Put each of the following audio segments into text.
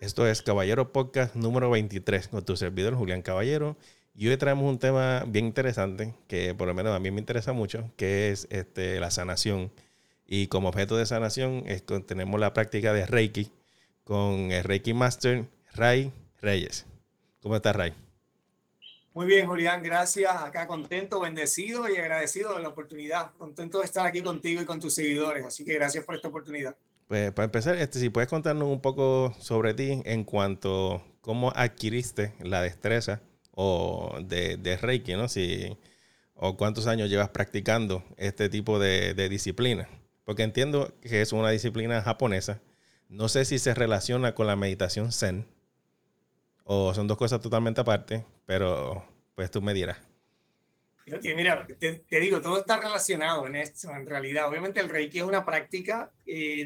Esto es Caballero Podcast número 23 con tu servidor Julián Caballero. Y hoy traemos un tema bien interesante que por lo menos a mí me interesa mucho, que es la sanación. Y como objeto de sanación tenemos la práctica de Reiki con el Reiki Master Ray Reyes. ¿Cómo estás, Ray? Muy bien, Julián, gracias. Acá contento, bendecido y agradecido de la oportunidad. Contento de estar aquí contigo y con tus seguidores. Así que gracias por esta oportunidad. Pues para empezar, si puedes contarnos un poco sobre ti en cuanto a cómo adquiriste la destreza o de Reiki, ¿no? O cuántos años llevas practicando este tipo de disciplina. Porque entiendo que es una disciplina japonesa. No sé si se relaciona con la meditación zen o son dos cosas totalmente aparte, pero pues tú me dirás. Mira, te digo, todo está relacionado en esto, en realidad. Obviamente el Reiki es una práctica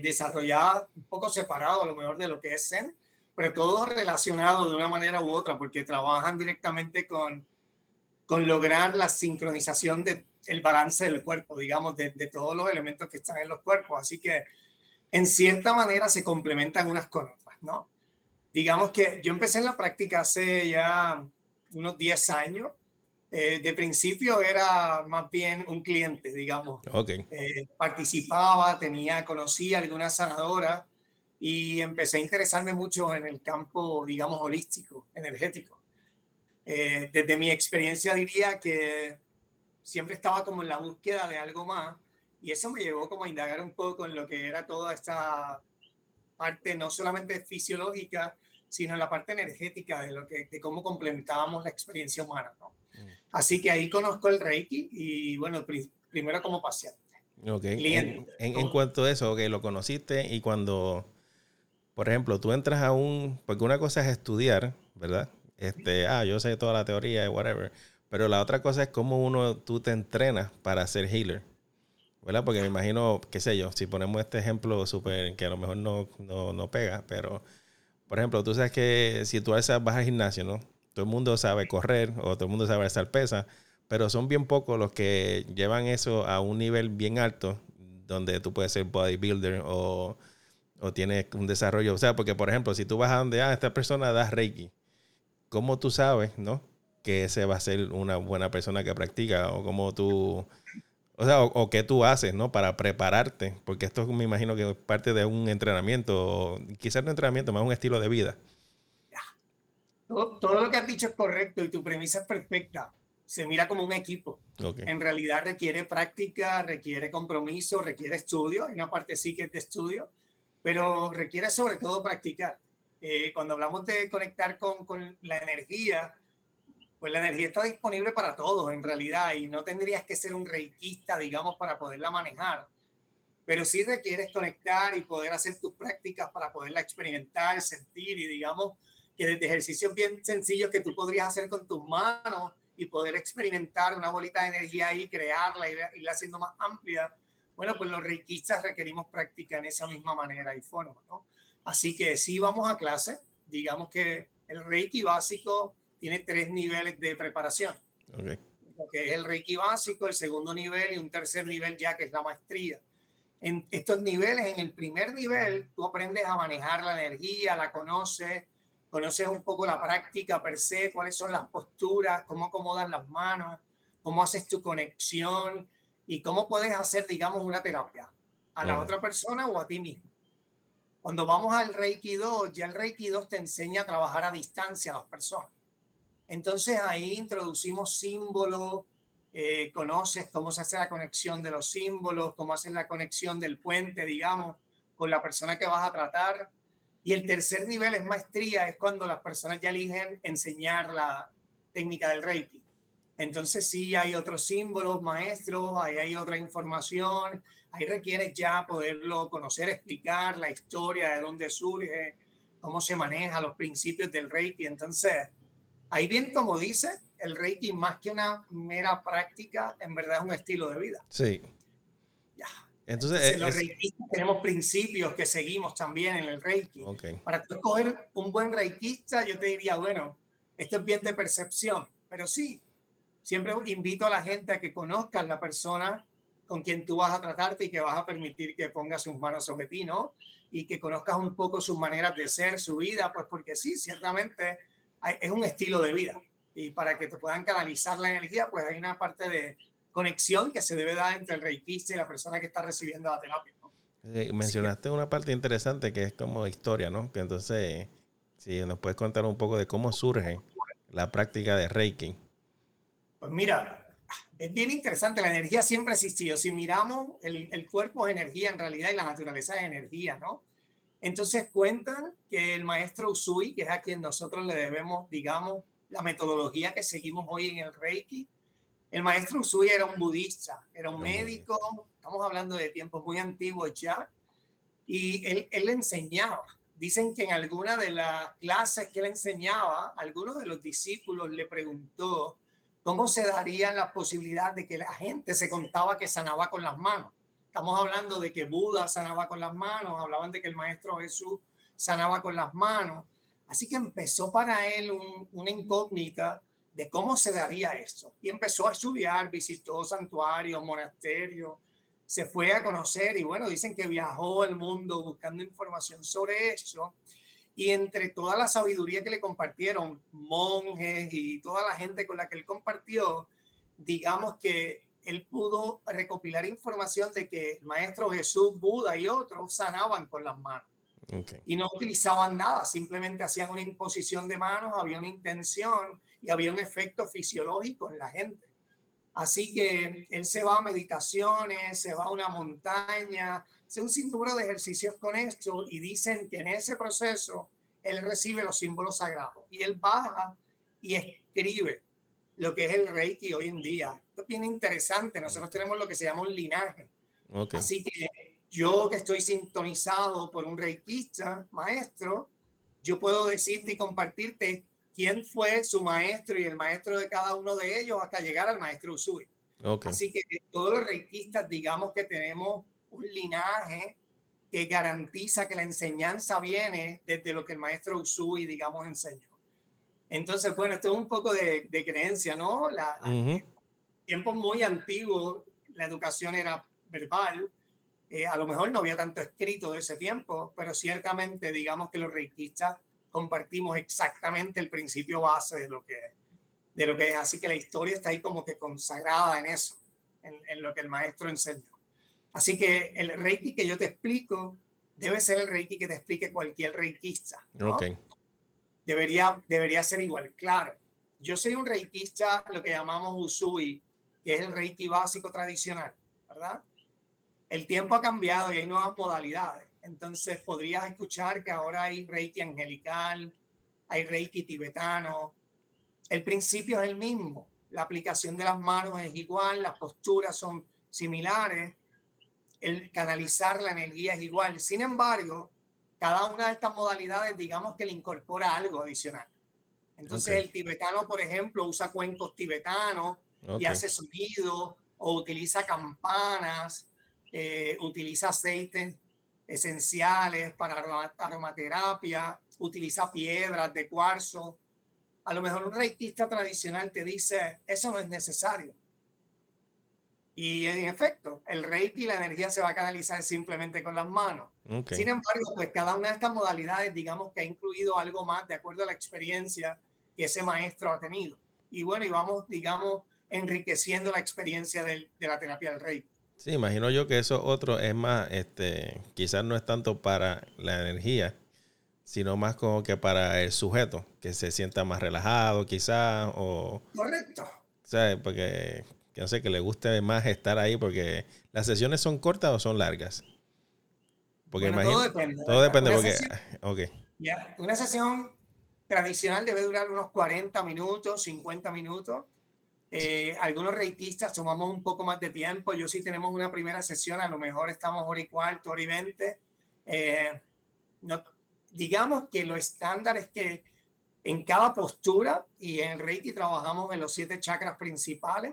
desarrollada un poco separado a lo mejor de lo que es Zen, pero todo relacionado de una manera u otra, porque trabajan directamente con lograr la sincronización del balance del cuerpo, digamos, de todos los elementos que están en los cuerpos. Así que en cierta manera se complementan unas con otras, ¿no? Digamos que yo empecé en la práctica hace ya unos 10 años. De principio era más bien un cliente, digamos. Okay. Participaba, conocía algunas sanadoras y empecé a interesarme mucho en el campo, digamos, holístico, energético. Desde mi experiencia diría que siempre estaba como en la búsqueda de algo más y eso me llevó como a indagar un poco en lo que era toda esta parte no solamente fisiológica, sino en la parte energética de cómo complementábamos la experiencia humana, ¿no? Así que ahí conozco el Reiki y, bueno, primero como paciente. Okay. Cliente. En cuanto a eso, okay, lo conociste y cuando, por ejemplo, tú entras a porque una cosa es estudiar, ¿verdad? Yo sé toda la teoría y whatever, pero la otra cosa es cómo tú te entrenas para ser healer, ¿verdad? Porque me imagino, qué sé yo, si ponemos este ejemplo súper, que a lo mejor no pega, pero, por ejemplo, tú sabes que si tú vas al gimnasio, ¿no? Todo el mundo sabe correr o todo el mundo sabe alzar pesas, pero son bien pocos los que llevan eso a un nivel bien alto donde tú puedes ser bodybuilder o tienes un desarrollo. O sea, porque, por ejemplo, si tú vas a donde esta persona da Reiki, ¿cómo tú sabes, no? Que ese va a ser una buena persona que practica o cómo tú... O sea, o qué tú haces, ¿no? Para prepararte, porque esto me imagino que es parte de un entrenamiento, quizás no entrenamiento, más un estilo de vida. Todo lo que has dicho es correcto y tu premisa es perfecta. Se mira como un equipo. Okay. En realidad requiere práctica, requiere compromiso, requiere estudio. Hay una parte sí que es de estudio, pero requiere sobre todo practicar. Cuando hablamos de conectar con la energía, pues la energía está disponible para todos en realidad y no tendrías que ser un reikista, digamos, para poderla manejar. Pero sí requieres conectar y poder hacer tus prácticas para poderla experimentar, sentir y, digamos, que desde ejercicios bien sencillos que tú podrías hacer con tus manos y poder experimentar una bolita de energía ahí, crearla, irla haciendo más amplia. Bueno, pues los reikistas requerimos práctica en esa misma manera y forma, ¿no? Así que sí vamos a clase. Digamos que el Reiki básico tiene 3 niveles de preparación. Okay. Que es el Reiki básico, el segundo nivel y un tercer nivel ya que es la maestría. En estos niveles, en el primer nivel, tú aprendes a manejar la energía, la conoces un poco la práctica per se, cuáles son las posturas, cómo acomodas las manos, cómo haces tu conexión y cómo puedes hacer, digamos, una terapia a la otra persona o a ti mismo. Cuando vamos al Reiki 2, ya el Reiki 2 te enseña a trabajar a distancia a las personas. Entonces ahí introducimos símbolos, conoces cómo se hace la conexión de los símbolos, cómo haces la conexión del puente, digamos, con la persona que vas a tratar. Y el tercer nivel es maestría, es cuando las personas ya eligen enseñar la técnica del Reiki. Entonces sí, hay otros símbolos maestros, ahí hay otra información, ahí requieres ya poderlo conocer, explicar la historia de dónde surge, cómo se maneja los principios del Reiki. Entonces, ahí bien como dices, el Reiki más que una mera práctica, en verdad es un estilo de vida. Sí. Ya. Entonces los reikistas tenemos principios que seguimos también en el Reiki. Okay. Para tú escoger un buen reikista, yo te diría, bueno, esto es bien de percepción, pero sí, siempre invito a la gente a que conozcan la persona, con quien tú vas a tratarte y que vas a permitir que ponga sus manos sobre ti, ¿no? Y que conozcas un poco sus maneras de ser, su vida, pues porque sí, ciertamente es un estilo de vida. Y para que te puedan canalizar la energía, pues hay una parte de conexión que se debe dar entre el reikista y la persona que está recibiendo la terapia, ¿no? Mencionaste una parte interesante que es como historia, ¿no? Que entonces, si nos puedes contar un poco de cómo surge la práctica de Reiki. Pues mira, es bien interesante, la energía siempre ha existido. Si miramos, el cuerpo es energía en realidad y la naturaleza es energía, ¿no? Entonces cuentan que el maestro Usui, que es a quien nosotros le debemos, digamos, la metodología que seguimos hoy en el Reiki, el maestro Usui era un budista, era un médico, estamos hablando de tiempos muy antiguos ya, y él le enseñaba. Dicen que en alguna de las clases que él enseñaba, algunos de los discípulos le preguntó cómo se daría la posibilidad de que la gente se contaba que sanaba con las manos. Estamos hablando de que Buda sanaba con las manos, hablaban de que el maestro Jesús sanaba con las manos. Así que empezó para él una incógnita de cómo se daría eso. Y empezó a estudiar, visitó santuarios, monasterios, se fue a conocer y bueno, dicen que viajó el mundo buscando información sobre eso. Y entre toda la sabiduría que le compartieron monjes y toda la gente con la que él compartió, digamos que él pudo recopilar información de que el maestro Jesús, Buda y otros sanaban con las manos. Okay. Y no utilizaban nada, simplemente hacían una imposición de manos, había una intención y había un efecto fisiológico en la gente. Así que él se va a meditaciones, se va a una montaña, hace un sinnúmero de ejercicios con esto y dicen que en ese proceso él recibe los símbolos sagrados y él baja y escribe lo que es el Reiki hoy en día. Esto es bien interesante, nosotros tenemos lo que se llama un linaje. Okay. Así que yo que estoy sintonizado por un reikista, maestro, yo puedo decirte y compartirte quién fue su maestro y el maestro de cada uno de ellos hasta llegar al maestro Usui. Okay. Así que todos los reikistas, digamos que tenemos un linaje que garantiza que la enseñanza viene desde lo que el maestro Usui, digamos, enseñó. Entonces, bueno, esto es un poco de creencia, ¿no? Tiempos muy antiguos, la educación era verbal. A lo mejor no había tanto escrito de ese tiempo, pero ciertamente, digamos que los reikistas compartimos exactamente el principio base de lo que es. Así que la historia está ahí como que consagrada en eso, en lo que el maestro enseñó. Así que el Reiki que yo te explico debe ser el Reiki que te explique cualquier reikista, ¿no? Okay. Debería ser igual, claro. Yo soy un reikista, lo que llamamos Usui, que es el Reiki básico tradicional, ¿verdad? El tiempo ha cambiado y hay nuevas modalidades. Entonces podrías escuchar que ahora hay Reiki angelical, hay Reiki tibetano. El principio es el mismo. La aplicación de las manos es igual, las posturas son similares, el canalizar la energía es igual. Sin embargo, cada una de estas modalidades, digamos que le incorpora algo adicional. Entonces okay. El tibetano, por ejemplo, usa cuencos tibetanos okay. Y hace sonido o utiliza campanas, utiliza aceites esenciales para aromaterapia, utiliza piedras de cuarzo. A lo mejor un reikista tradicional te dice, eso no es necesario. Y en efecto, el reiki, la energía se va a canalizar simplemente con las manos. Okay. Sin embargo, pues cada una de estas modalidades, digamos que ha incluido algo más de acuerdo a la experiencia que ese maestro ha tenido. Y bueno, y vamos, digamos, enriqueciendo la experiencia de la terapia del reiki. Sí, imagino yo que eso otro es más, quizás no es tanto para la energía, sino más como que para el sujeto, que se sienta más relajado quizás o... Correcto. ¿Sabes? Porque, no sé, que le guste más estar ahí, porque las sesiones son cortas o son largas. Porque bueno, imagino, todo depende una porque... Sesión, okay. Yeah, una sesión tradicional debe durar unos 40 minutos, 50 minutos. Algunos reikistas tomamos un poco más de tiempo. Yo sí tenemos una primera sesión, a lo mejor estamos 1:15, 1:20. No, digamos que lo estándar es que en cada postura, y en Reiki trabajamos en los 7 chakras principales,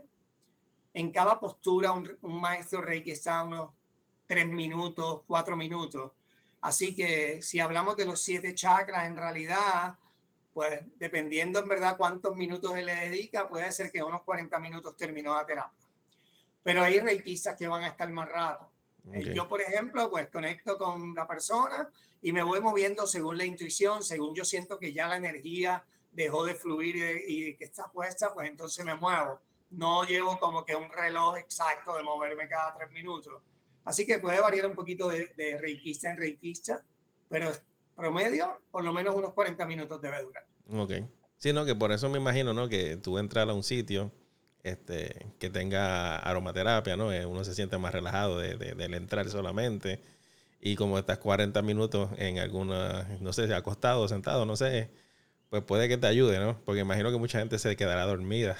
en cada postura un maestro Reiki está unos 3 minutos, 4 minutos. Así que si hablamos de los 7 chakras, en realidad... Pues dependiendo en verdad cuántos minutos él le dedica, puede ser que unos 40 minutos terminó la terapia. Pero hay reikistas que van a estar más rato. Okay. Yo, por ejemplo, pues conecto con la persona y me voy moviendo según la intuición, según yo siento que ya la energía dejó de fluir y que está puesta, pues entonces me muevo. No llevo como que un reloj exacto de moverme cada 3 minutos. Así que puede variar un poquito de reikista en reikista, pero promedio, por lo menos unos 40 minutos debe durar. Ok. Sí, no, que por eso me imagino, ¿no? Que tú entras a un sitio que tenga aromaterapia, ¿no? Uno se siente más relajado del entrar solamente. Y como estás 40 minutos en alguna, no sé, acostado, sentado, no sé, pues puede que te ayude, ¿no? Porque imagino que mucha gente se quedará dormida.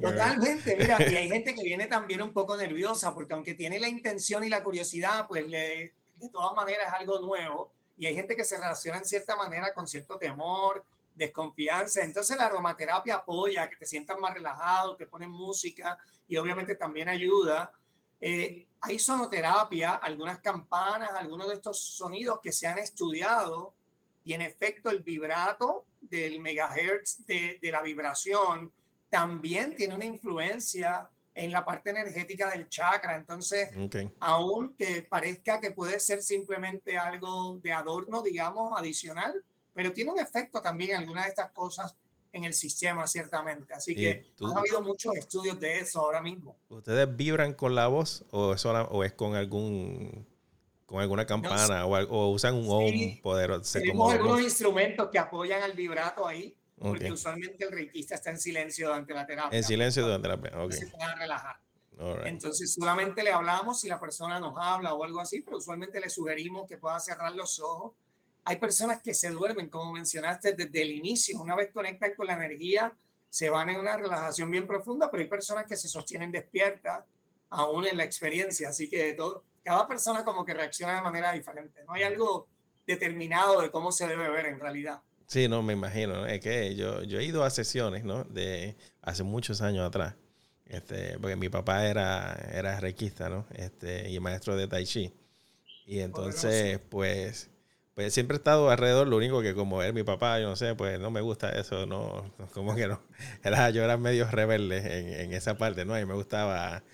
Totalmente, mira, y hay gente que viene también un poco nerviosa, porque aunque tiene la intención y la curiosidad, pues de todas maneras es algo nuevo, y hay gente que se relaciona en cierta manera con cierto temor, desconfianza. Entonces la aromaterapia apoya que te sientas más relajado, te ponen música y obviamente también ayuda. Hay sonoterapia, algunas campanas, algunos de estos sonidos que se han estudiado. Y en efecto, el vibrato del megahertz de la vibración también tiene una influencia en la parte energética del chakra. Entonces, okay, aunque parezca que puede ser simplemente algo de adorno, digamos, adicional, pero tiene un efecto también en algunas de estas cosas en el sistema, ciertamente. Así que ha habido muchos estudios de eso ahora mismo. ¿Ustedes vibran con la voz o es con algún... con alguna campana, no, o usan un OM poder? Tenemos algunos instrumentos que apoyan al vibrato ahí, okay, porque usualmente el reikista está en silencio durante la terapia. En silencio durante la terapia, ok. Se van a relajar. Right. Entonces solamente le hablamos si la persona nos habla o algo así, pero usualmente le sugerimos que pueda cerrar los ojos. Hay personas que se duermen, como mencionaste, desde el inicio. Una vez conectan con la energía, se van en una relajación bien profunda, pero hay personas que se sostienen despiertas aún en la experiencia, así que todo... Cada persona como que reacciona de manera diferente. No hay algo determinado de cómo se debe ver en realidad. Sí, no, me imagino. Es que yo he ido a sesiones, ¿no? De hace muchos años atrás. Porque mi papá era reikista, ¿no? Y maestro de Tai Chi. Y entonces, pues siempre he estado alrededor. Lo único que como él, mi papá, yo no sé, pues no me gusta eso. No, como que no. Yo era medio rebelde en esa parte, ¿no? Y me gustaba...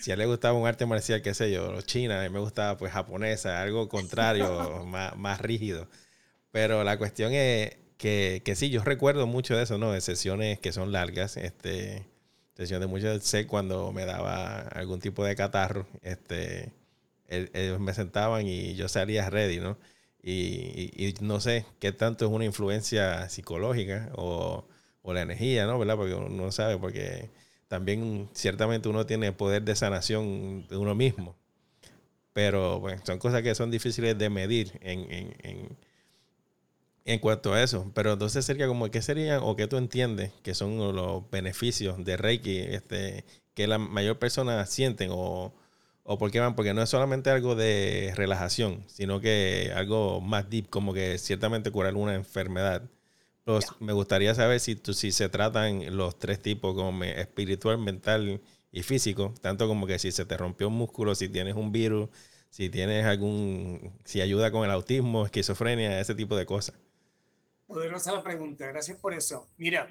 Si a él le gustaba un arte marcial, qué sé yo, china, a mí me gustaba pues japonesa, algo contrario, más rígido. Pero la cuestión es que sí, yo recuerdo mucho de eso, ¿no? De sesiones que son largas, sesiones de mucho, sé cuando me daba algún tipo de catarro, ellos me sentaban y yo salía ready, ¿no? Y no sé qué tanto es una influencia psicológica o la energía, ¿no? ¿Verdad? Porque uno no sabe, porque... También, ciertamente, uno tiene poder de sanación de uno mismo. Pero bueno, son cosas que son difíciles de medir en cuanto a eso. Pero entonces, Sergio, como ¿qué serían o qué tú entiendes que son los beneficios de Reiki que la mayor persona sienten? ¿O por qué van? Porque no es solamente algo de relajación, sino que algo más deep, como que ciertamente curar una enfermedad. Me gustaría saber si se tratan los 3 tipos, como espiritual, mental y físico, tanto como que si se te rompió un músculo, si tienes un virus, si ayuda con el autismo, esquizofrenia, ese tipo de cosas. Poderosa la pregunta, gracias por eso. Mira,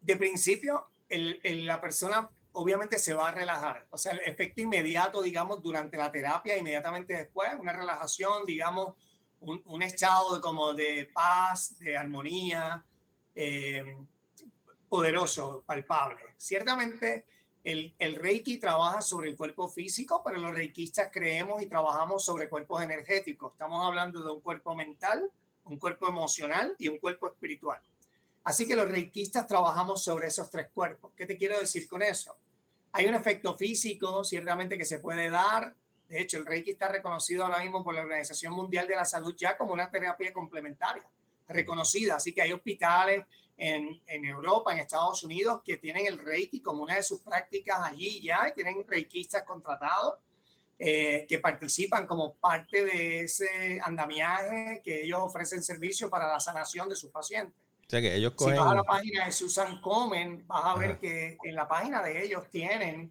de principio la persona obviamente se va a relajar, o sea, el efecto inmediato, digamos, durante la terapia, inmediatamente después, una relajación, digamos, un estado de paz, de armonía, poderoso, palpable. Ciertamente el Reiki trabaja sobre el cuerpo físico, pero los reikistas creemos y trabajamos sobre cuerpos energéticos. Estamos hablando de un cuerpo mental, un cuerpo emocional y un cuerpo espiritual. Así que los reikistas trabajamos sobre esos 3 cuerpos. ¿Qué te quiero decir con eso? Hay un efecto físico, ciertamente, que se puede dar. De hecho, el Reiki está reconocido ahora mismo por la Organización Mundial de la Salud ya como una terapia complementaria, reconocida. Así que hay hospitales en Europa, en Estados Unidos, que tienen el Reiki como una de sus prácticas allí ya, y tienen reikistas contratados que participan como parte de ese andamiaje que ellos ofrecen servicio para la sanación de sus pacientes. O sea que ellos Si vas a la página de Susan Comen, vas a ver que en la página de ellos tienen...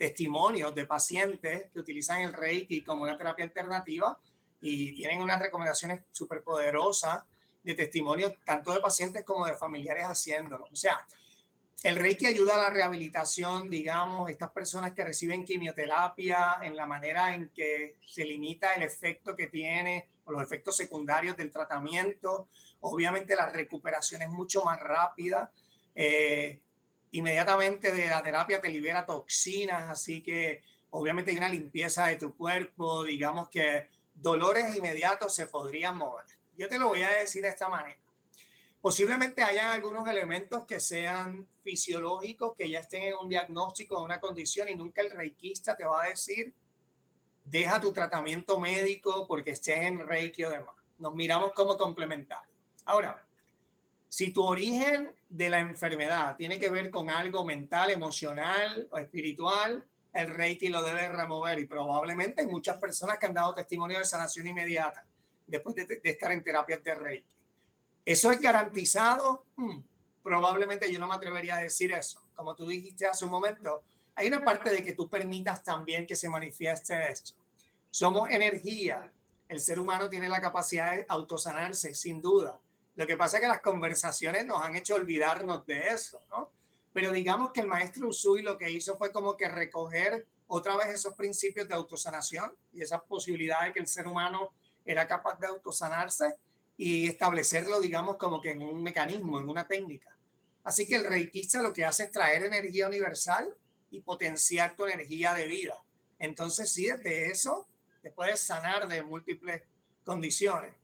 testimonios de pacientes que utilizan el Reiki como una terapia alternativa y tienen unas recomendaciones súper poderosas de testimonios tanto de pacientes como de familiares haciéndolo. O sea, El Reiki ayuda a la rehabilitación, digamos, estas personas que reciben quimioterapia, en la manera en que se limita el efecto que tiene o los efectos secundarios del tratamiento. Obviamente la recuperación es mucho más rápida. Inmediatamente de la terapia te libera toxinas, así que obviamente hay una limpieza de tu cuerpo, digamos que dolores inmediatos se podrían mover. Yo te lo voy a decir de esta manera. Posiblemente hayan algunos elementos que sean fisiológicos, que ya estén en un diagnóstico de una condición, y nunca el reikista te va a decir, deja tu tratamiento médico porque estés en reiki o demás. Nos miramos como complementarios. Ahora, si tu origen de la enfermedad tiene que ver con algo mental, emocional o espiritual, el reiki lo debe remover, y probablemente hay muchas personas que han dado testimonio de sanación inmediata después de estar en terapias de reiki. ¿Eso es garantizado? Probablemente yo no me atrevería a decir eso. Como tú dijiste hace un momento, hay una parte de que tú permitas también que se manifieste esto. Somos energía. El ser humano tiene la capacidad de autosanarse, sin duda. Lo que pasa es que las conversaciones nos han hecho olvidarnos de eso, ¿no? Pero digamos que el maestro Usui lo que hizo fue como que recoger otra vez esos principios de autosanación y esas posibilidades que el ser humano era capaz de autosanarse, y establecerlo, digamos, como que en un mecanismo, en una técnica. Así que el reikista lo que hace es traer energía universal y potenciar tu energía de vida. Entonces, sí, desde eso te puedes sanar de múltiples condiciones.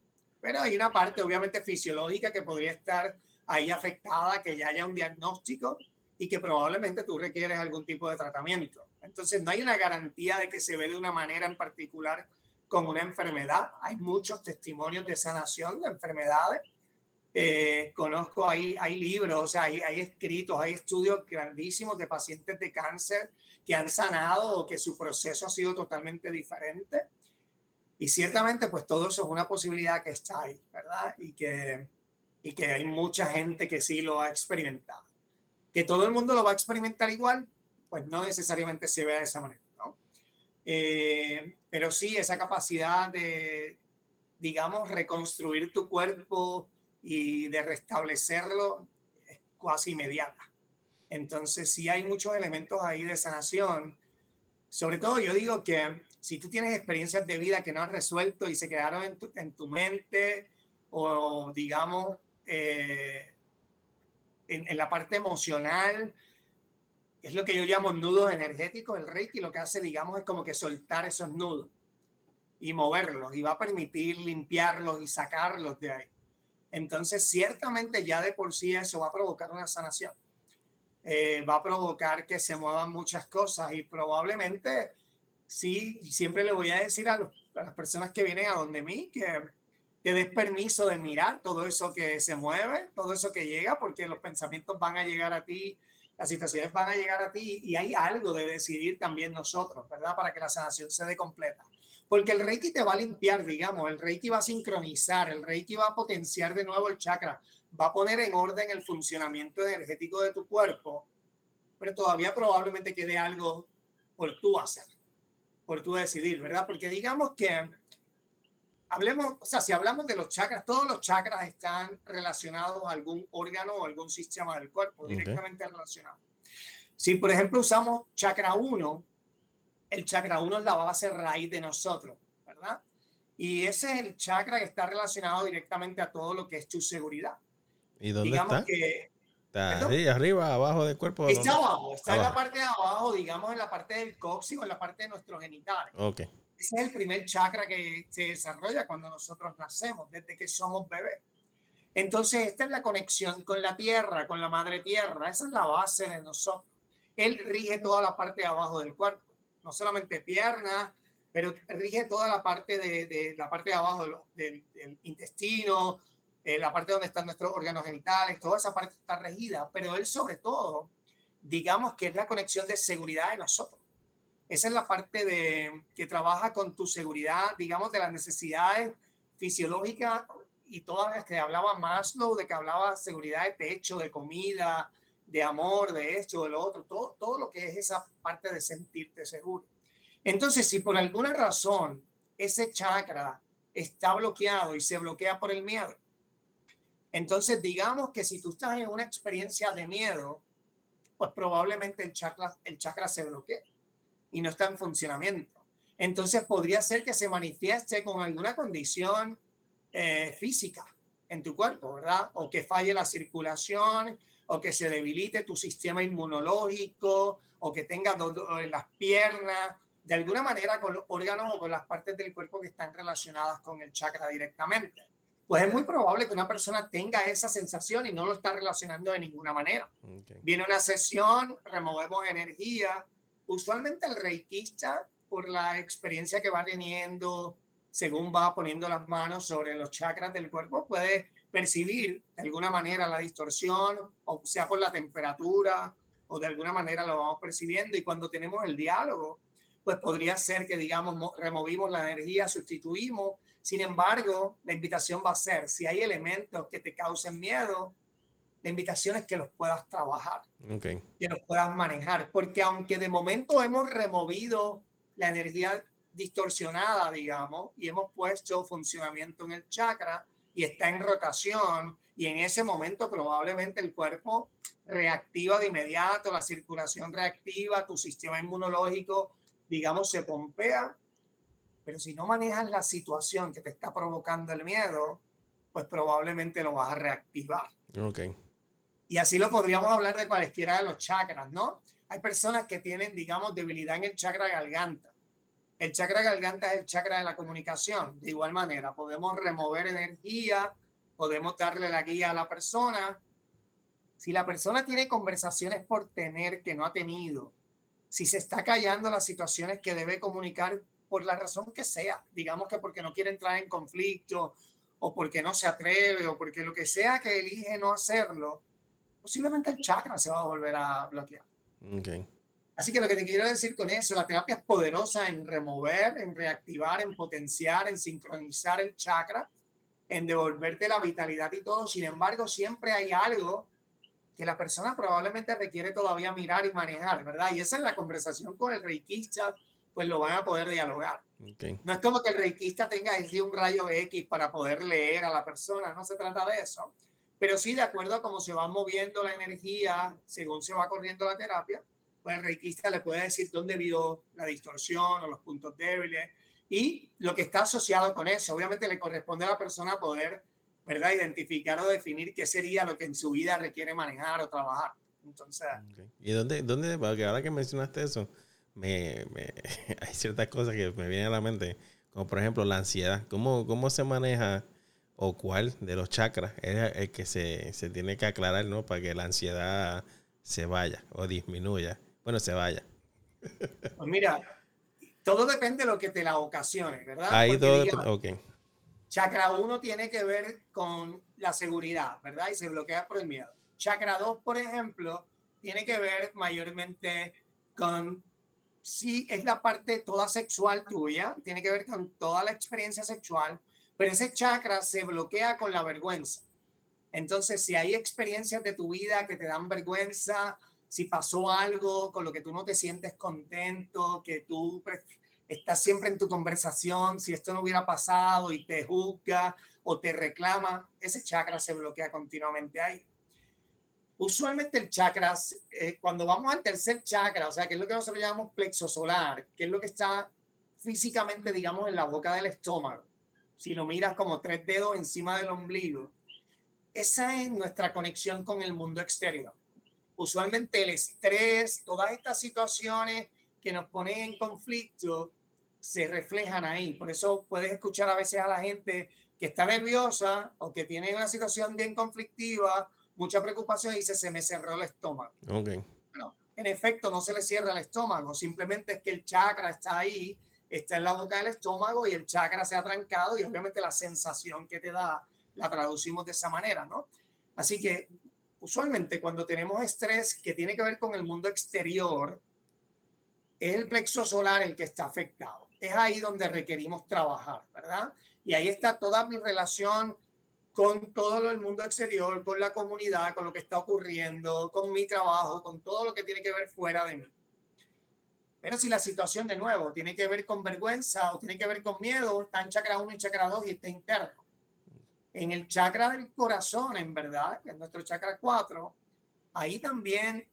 Pero hay una parte, obviamente, fisiológica que podría estar ahí afectada, que ya haya un diagnóstico y que probablemente tú requieres algún tipo de tratamiento. Entonces, no hay una garantía de que se ve de una manera en particular con una enfermedad. Hay muchos testimonios de sanación de enfermedades. Conozco, hay libros, o sea, hay escritos, hay estudios grandísimos de pacientes de cáncer que han sanado o que su proceso ha sido totalmente diferente. Y ciertamente, pues todo eso es una posibilidad que está ahí, ¿verdad? Y que hay mucha gente que sí lo ha experimentado. Que todo el mundo lo va a experimentar igual, pues no necesariamente se ve de esa manera. Pero sí, esa capacidad de, digamos, reconstruir tu cuerpo y de restablecerlo es casi inmediata. Entonces, sí hay muchos elementos ahí de sanación. Sobre todo, yo digo que si tú tienes experiencias de vida que no has resuelto y se quedaron en tu mente o, digamos, en la parte emocional, es lo que yo llamo nudos energéticos. El Reiki lo que hace, digamos, es como que soltar esos nudos y moverlos, y va a permitir limpiarlos y sacarlos de ahí. Entonces, ciertamente ya de por sí eso va a provocar una sanación. Va a provocar que se muevan muchas cosas, y probablemente, sí, siempre le voy a decir a las personas que vienen a donde mí que te des permiso de mirar todo eso que se mueve, todo eso que llega, porque los pensamientos van a llegar a ti, las situaciones van a llegar a ti, y hay algo de decidir también nosotros, ¿verdad? Para que la sanación se dé completa. Porque el Reiki te va a limpiar, digamos, el Reiki va a sincronizar, el Reiki va a potenciar de nuevo el chakra, va a poner en orden el funcionamiento energético de tu cuerpo, pero todavía probablemente quede algo por tú hacer, por tú decidir, ¿verdad? Porque digamos que hablemos, o sea, si hablamos de los chakras, todos los chakras están relacionados a algún órgano o algún sistema del cuerpo, directamente relacionados. Si, por ejemplo, usamos chakra 1, el chakra 1 es la base raíz de nosotros, ¿verdad? Y ese es el chakra que está relacionado directamente a todo lo que es tu seguridad. ¿Y dónde digamos está? Que, está ahí, arriba, abajo del cuerpo. Está abajo, está abajo. En la parte de abajo, digamos, en la parte del coxis o en la parte de nuestros genitales. Okay. Ese es el primer chakra que se desarrolla cuando nosotros nacemos, desde que somos bebés. Entonces, esta es la conexión con la tierra, con la madre tierra. Esa es la base de nosotros. Él rige toda la parte de abajo del cuerpo. No solamente piernas, pero rige toda la parte de la parte de abajo del intestino, la parte donde están nuestros órganos genitales. Toda esa parte está regida. Pero él, sobre todo, digamos que es la conexión de seguridad de nosotros. Esa es la parte que trabaja con tu seguridad, digamos, de las necesidades fisiológicas y todas las que hablaba Maslow, de que hablaba seguridad de techo, de comida, de amor, de esto, de lo otro, todo lo que es esa parte de sentirte seguro. Entonces, si por alguna razón ese chakra está bloqueado y se bloquea por el miedo, entonces digamos que si tú estás en una experiencia de miedo, pues probablemente el chakra se bloquee y no está en funcionamiento. Entonces podría ser que se manifieste con alguna condición física en tu cuerpo, ¿verdad? O que falle la circulación, o que se debilite tu sistema inmunológico, o que tenga dolor en las piernas, de alguna manera con los órganos o con las partes del cuerpo que están relacionadas con el chakra directamente. Pues es muy probable que una persona tenga esa sensación y no lo está relacionando de ninguna manera. Okay. Viene una sesión, removemos energía. Usualmente el reikista, por la experiencia que va teniendo, según va poniendo las manos sobre los chakras del cuerpo, puede percibir de alguna manera la distorsión, o sea, por la temperatura, o de alguna manera lo vamos percibiendo. Y cuando tenemos el diálogo, pues podría ser que, digamos, removimos la energía, sustituimos. Sin embargo, la invitación va a ser, si hay elementos que te causen miedo, la invitación es que los puedas trabajar, okay, que los puedas manejar. Porque aunque de momento hemos removido la energía distorsionada, digamos, y hemos puesto funcionamiento en el chakra y está en rotación, y en ese momento probablemente el cuerpo reactiva de inmediato, la circulación reactiva, tu sistema inmunológico, digamos, se pompea, pero si no manejas la situación que te está provocando el miedo, pues probablemente lo vas a reactivar. Okay. Y así lo podríamos hablar de cualesquiera de los chakras, ¿no? Hay personas que tienen, digamos, debilidad en el chakra garganta. El chakra garganta es el chakra de la comunicación. De igual manera, podemos remover energía, podemos darle la guía a la persona. Si la persona tiene conversaciones por tener que no ha tenido, si se está callando las situaciones que debe comunicar por la razón que sea, digamos que porque no quiere entrar en conflicto o porque no se atreve o porque lo que sea que elige no hacerlo, posiblemente el chakra se va a volver a bloquear. Okay. Así que lo que te quiero decir con eso, la terapia es poderosa en remover, en reactivar, en potenciar, en sincronizar el chakra, en devolverte la vitalidad y todo. Sin embargo, siempre hay algo que la persona probablemente requiere todavía mirar y manejar, ¿verdad? Y esa es la conversación con el reikista, pues lo van a poder dialogar. Okay. No es como que el reikista tenga un rayo X para poder leer a la persona, no se trata de eso. Pero sí, de acuerdo a cómo se va moviendo la energía, según se va corriendo la terapia, pues el reikista le puede decir dónde vio la distorsión o los puntos débiles y lo que está asociado con eso. Obviamente le corresponde a la persona poder, ¿verdad?, identificar o definir qué sería lo que en su vida requiere manejar o trabajar. Entonces, okay. ¿Y dónde? Porque ahora que mencionaste eso, hay ciertas cosas que me vienen a la mente, como por ejemplo la ansiedad. ¿Cómo se maneja o cuál de los chakras es el que se tiene que aclarar, ¿no?, para que la ansiedad se vaya o disminuya? Bueno, se vaya. Pues mira, todo depende de lo que te la ocasione, ¿verdad? Ahí todo depende, okay. Chakra 1 tiene que ver con la seguridad, ¿verdad? Y se bloquea por el miedo. Chakra 2, por ejemplo, tiene que ver mayormente con, sí, es la parte toda sexual tuya, tiene que ver con toda la experiencia sexual, pero ese chakra se bloquea con la vergüenza. Entonces, si hay experiencias de tu vida que te dan vergüenza, si pasó algo con lo que tú no te sientes contento, que tú estás siempre en tu conversación, si esto no hubiera pasado y te juzga o te reclama, ese chakra se bloquea continuamente ahí. Usualmente el chakra, cuando vamos al tercer chakra, o sea, que es lo que nosotros llamamos plexo solar, que es lo que está físicamente, digamos, en la boca del estómago. Si lo miras como 3 dedos encima del ombligo, esa es nuestra conexión con el mundo exterior. Usualmente el estrés, todas estas situaciones que nos ponen en conflicto se reflejan ahí. Por eso puedes escuchar a veces a la gente que está nerviosa o que tiene una situación bien conflictiva, mucha preocupación, y dice, se me cerró el estómago. Okay. No, en efecto, no se le cierra el estómago, simplemente es que el chakra está ahí, está en la boca del estómago y el chakra se ha trancado, y obviamente la sensación que te da la traducimos de esa manera, ¿no? Así que usualmente cuando tenemos estrés que tiene que ver con el mundo exterior, es el plexo solar el que está afectado. Es ahí donde requerimos trabajar, ¿verdad? Y ahí está toda mi relación con todo el mundo exterior, con la comunidad, con lo que está ocurriendo, con mi trabajo, con todo lo que tiene que ver fuera de mí. Pero si la situación, de nuevo, tiene que ver con vergüenza o tiene que ver con miedo, está en chakra 1 y chakra 2 y está interno. En el chakra del corazón, en verdad, que es nuestro chakra 4, ahí también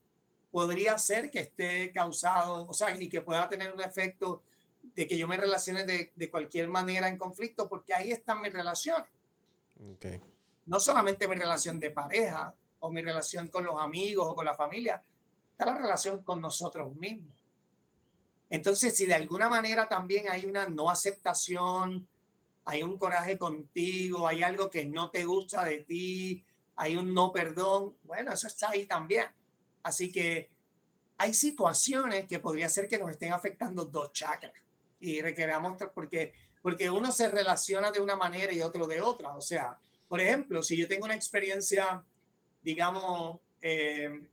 podría ser que esté causado, o sea, ni que pueda tener un efecto de que yo me relacione de cualquier manera en conflicto, porque ahí están mis relaciones. Okay. No solamente mi relación de pareja o mi relación con los amigos o con la familia, está la relación con nosotros mismos. Entonces, si de alguna manera también hay una no aceptación, hay un coraje contigo, hay algo que no te gusta de ti, hay un no perdón, bueno, eso está ahí también. Así que hay situaciones que podría ser que nos estén afectando dos chakras y requeramos, porque uno se relaciona de una manera y otro de otra. O sea, por ejemplo, si yo tengo una experiencia, digamos,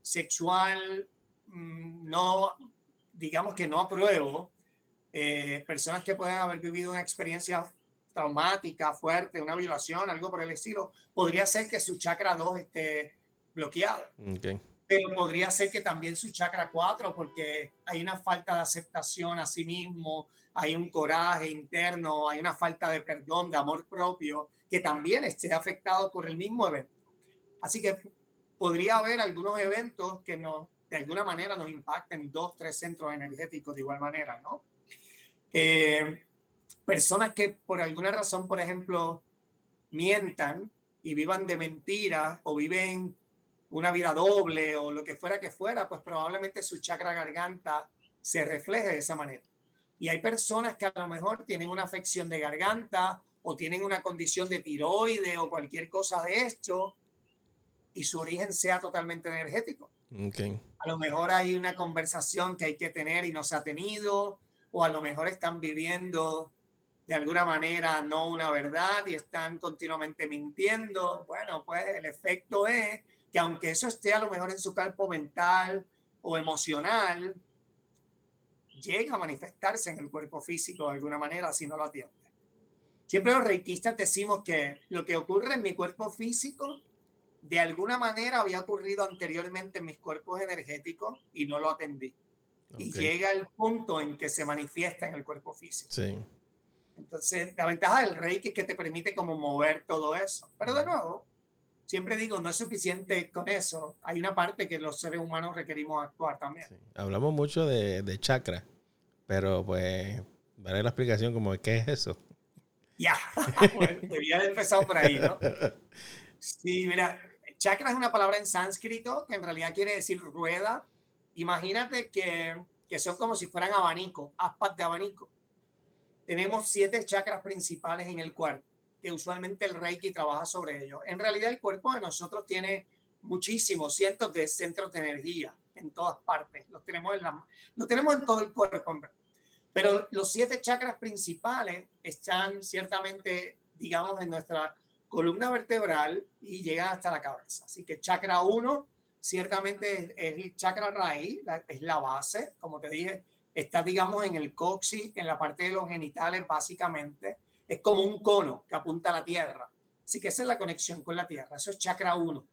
sexual, no, digamos que no apruebo, personas que pueden haber vivido una experiencia traumática, fuerte, una violación, algo por el estilo, podría ser que su chakra 2 esté bloqueado. Okay. Pero podría ser que también su chakra 4, porque hay una falta de aceptación a sí mismo, hay un coraje interno, hay una falta de perdón, de amor propio, que también esté afectado por el mismo evento. Así que podría haber algunos eventos que nos, de alguna manera nos impacten 2, 3 centros energéticos de igual manera, ¿no? Personas que por alguna razón, por ejemplo, mientan y vivan de mentiras o viven una vida doble o lo que fuera, pues probablemente su chakra garganta se refleje de esa manera. Y hay personas que a lo mejor tienen una afección de garganta o tienen una condición de tiroides o cualquier cosa de esto y su origen sea totalmente energético. Okay. A lo mejor hay una conversación que hay que tener y no se ha tenido, o a lo mejor están viviendo de alguna manera no una verdad y están continuamente mintiendo. Bueno, pues el efecto es que aunque eso esté a lo mejor en su campo mental o emocional, llega a manifestarse en el cuerpo físico de alguna manera si no lo atiende. Siempre los reikistas decimos que lo que ocurre en mi cuerpo físico de alguna manera había ocurrido anteriormente en mis cuerpos energéticos y no lo atendí. Okay. Y llega el punto en que se manifiesta en el cuerpo físico. Sí. Entonces, la ventaja del Reiki es que te permite como mover todo eso. Pero de nuevo, siempre digo, no es suficiente con eso. Hay una parte que los seres humanos requerimos actuar también. Sí. Hablamos mucho de chakra, pero pues, daré la explicación como de qué es eso. Ya, bueno, debía haber empezado por ahí, ¿no? Sí, mira, chakra es una palabra en sánscrito que en realidad quiere decir rueda. Imagínate que son como si fueran abanicos, aspas de abanico. Tenemos 7 chakras principales en el cuerpo, que usualmente el Reiki trabaja sobre ellos. En realidad el cuerpo de nosotros tiene muchísimos, cientos de centros de energía en todas partes. Los tenemos en todo el cuerpo. Pero los 7 chakras principales están ciertamente, digamos, en nuestra columna vertebral y llegan hasta la cabeza. Así que chakra 1 ciertamente es el chakra raíz, es la base, como te dije, está, digamos, en el coxis, en la parte de los genitales básicamente. Es como un cono que apunta a la tierra. Así que esa es la conexión con la tierra. Eso es chakra 1.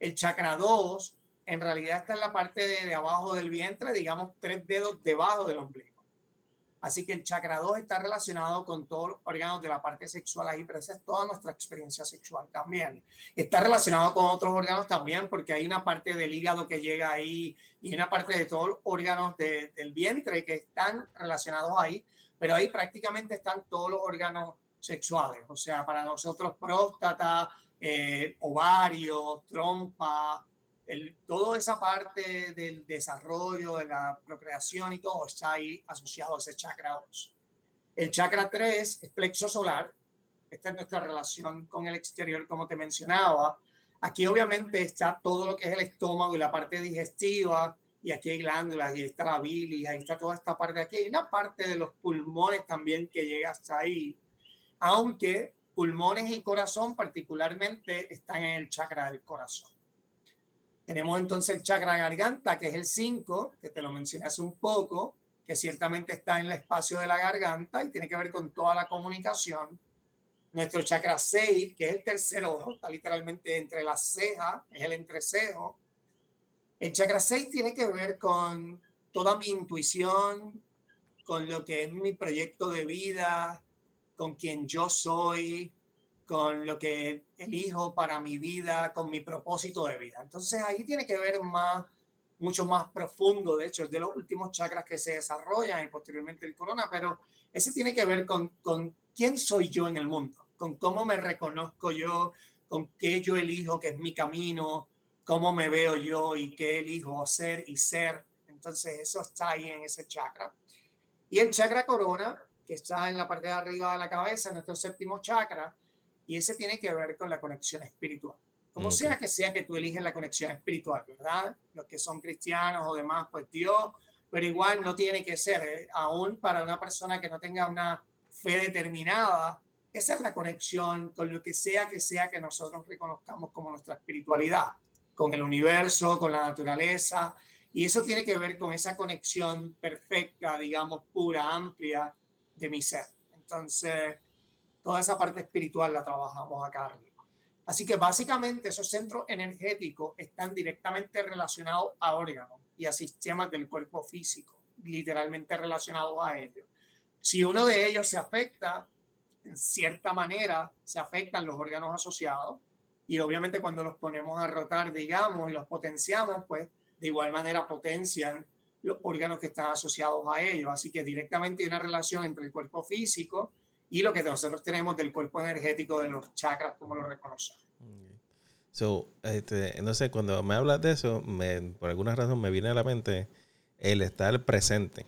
El chakra 2 en realidad está en la parte de abajo del vientre, digamos 3 dedos debajo del ombligo. Así que el chakra 2 está relacionado con todos los órganos de la parte sexual ahí, pero esa es toda nuestra experiencia sexual también. Está relacionado con otros órganos también, porque hay una parte del hígado que llega ahí y una parte de todos los órganos del vientre que están relacionados ahí. Pero ahí prácticamente están todos los órganos sexuales. O sea, para nosotros próstata, ovario, trompa, toda esa parte del desarrollo, de la procreación y todo está ahí asociado a ese chakra 2. El chakra 3 es plexo solar. Esta es nuestra relación con el exterior, como te mencionaba. Aquí obviamente está todo lo que es el estómago y la parte digestiva, y aquí hay glándulas, y está la bilis, ahí está toda esta parte de aquí. Hay una parte de los pulmones también que llega hasta ahí, aunque pulmones y corazón particularmente están en el chakra del corazón. Tenemos entonces el chakra garganta, que es el 5, que te lo mencioné hace un poco, que ciertamente está en el espacio de la garganta y tiene que ver con toda la comunicación. Nuestro chakra 6, que es el tercer ojo, está literalmente entre las cejas, es el entrecejo. El chakra 6 tiene que ver con toda mi intuición, con lo que es mi proyecto de vida, con quien yo soy, con lo que elijo para mi vida, con mi propósito de vida. Entonces ahí tiene que ver más mucho más profundo, de hecho es de los últimos chakras que se desarrollan y posteriormente el corona, pero ese tiene que ver con quién soy yo en el mundo, con cómo me reconozco yo, con qué yo elijo que es mi camino, cómo me veo yo y qué elijo ser y ser. Entonces eso está ahí en ese chakra. Y el chakra corona, que está en la parte de arriba de la cabeza, nuestro séptimo chakra, y ese tiene que ver con la conexión espiritual. Como okay. sea que tú eliges la conexión espiritual, ¿verdad? Los que son cristianos o demás, pues Dios, pero igual no tiene que ser, aún para una persona que no tenga una fe determinada, esa es la conexión con lo que sea que nosotros reconozcamos como nuestra espiritualidad, con el universo, con la naturaleza, y eso tiene que ver con esa conexión perfecta, digamos, pura, amplia de mi ser. Entonces, toda esa parte espiritual la trabajamos acá arriba. Así que básicamente esos centros energéticos están directamente relacionados a órganos y a sistemas del cuerpo físico, literalmente relacionados a ellos. Si uno de ellos se afecta, en cierta manera se afectan los órganos asociados y obviamente cuando los ponemos a rotar, digamos, y los potenciamos, pues de igual manera potencian los órganos que están asociados a ellos. Así que directamente hay una relación entre el cuerpo físico y lo que nosotros tenemos del cuerpo energético, de los chakras, como lo reconocemos. Okay. So, no sé, cuando me hablas de eso, por alguna razón me viene a la mente el estar presente.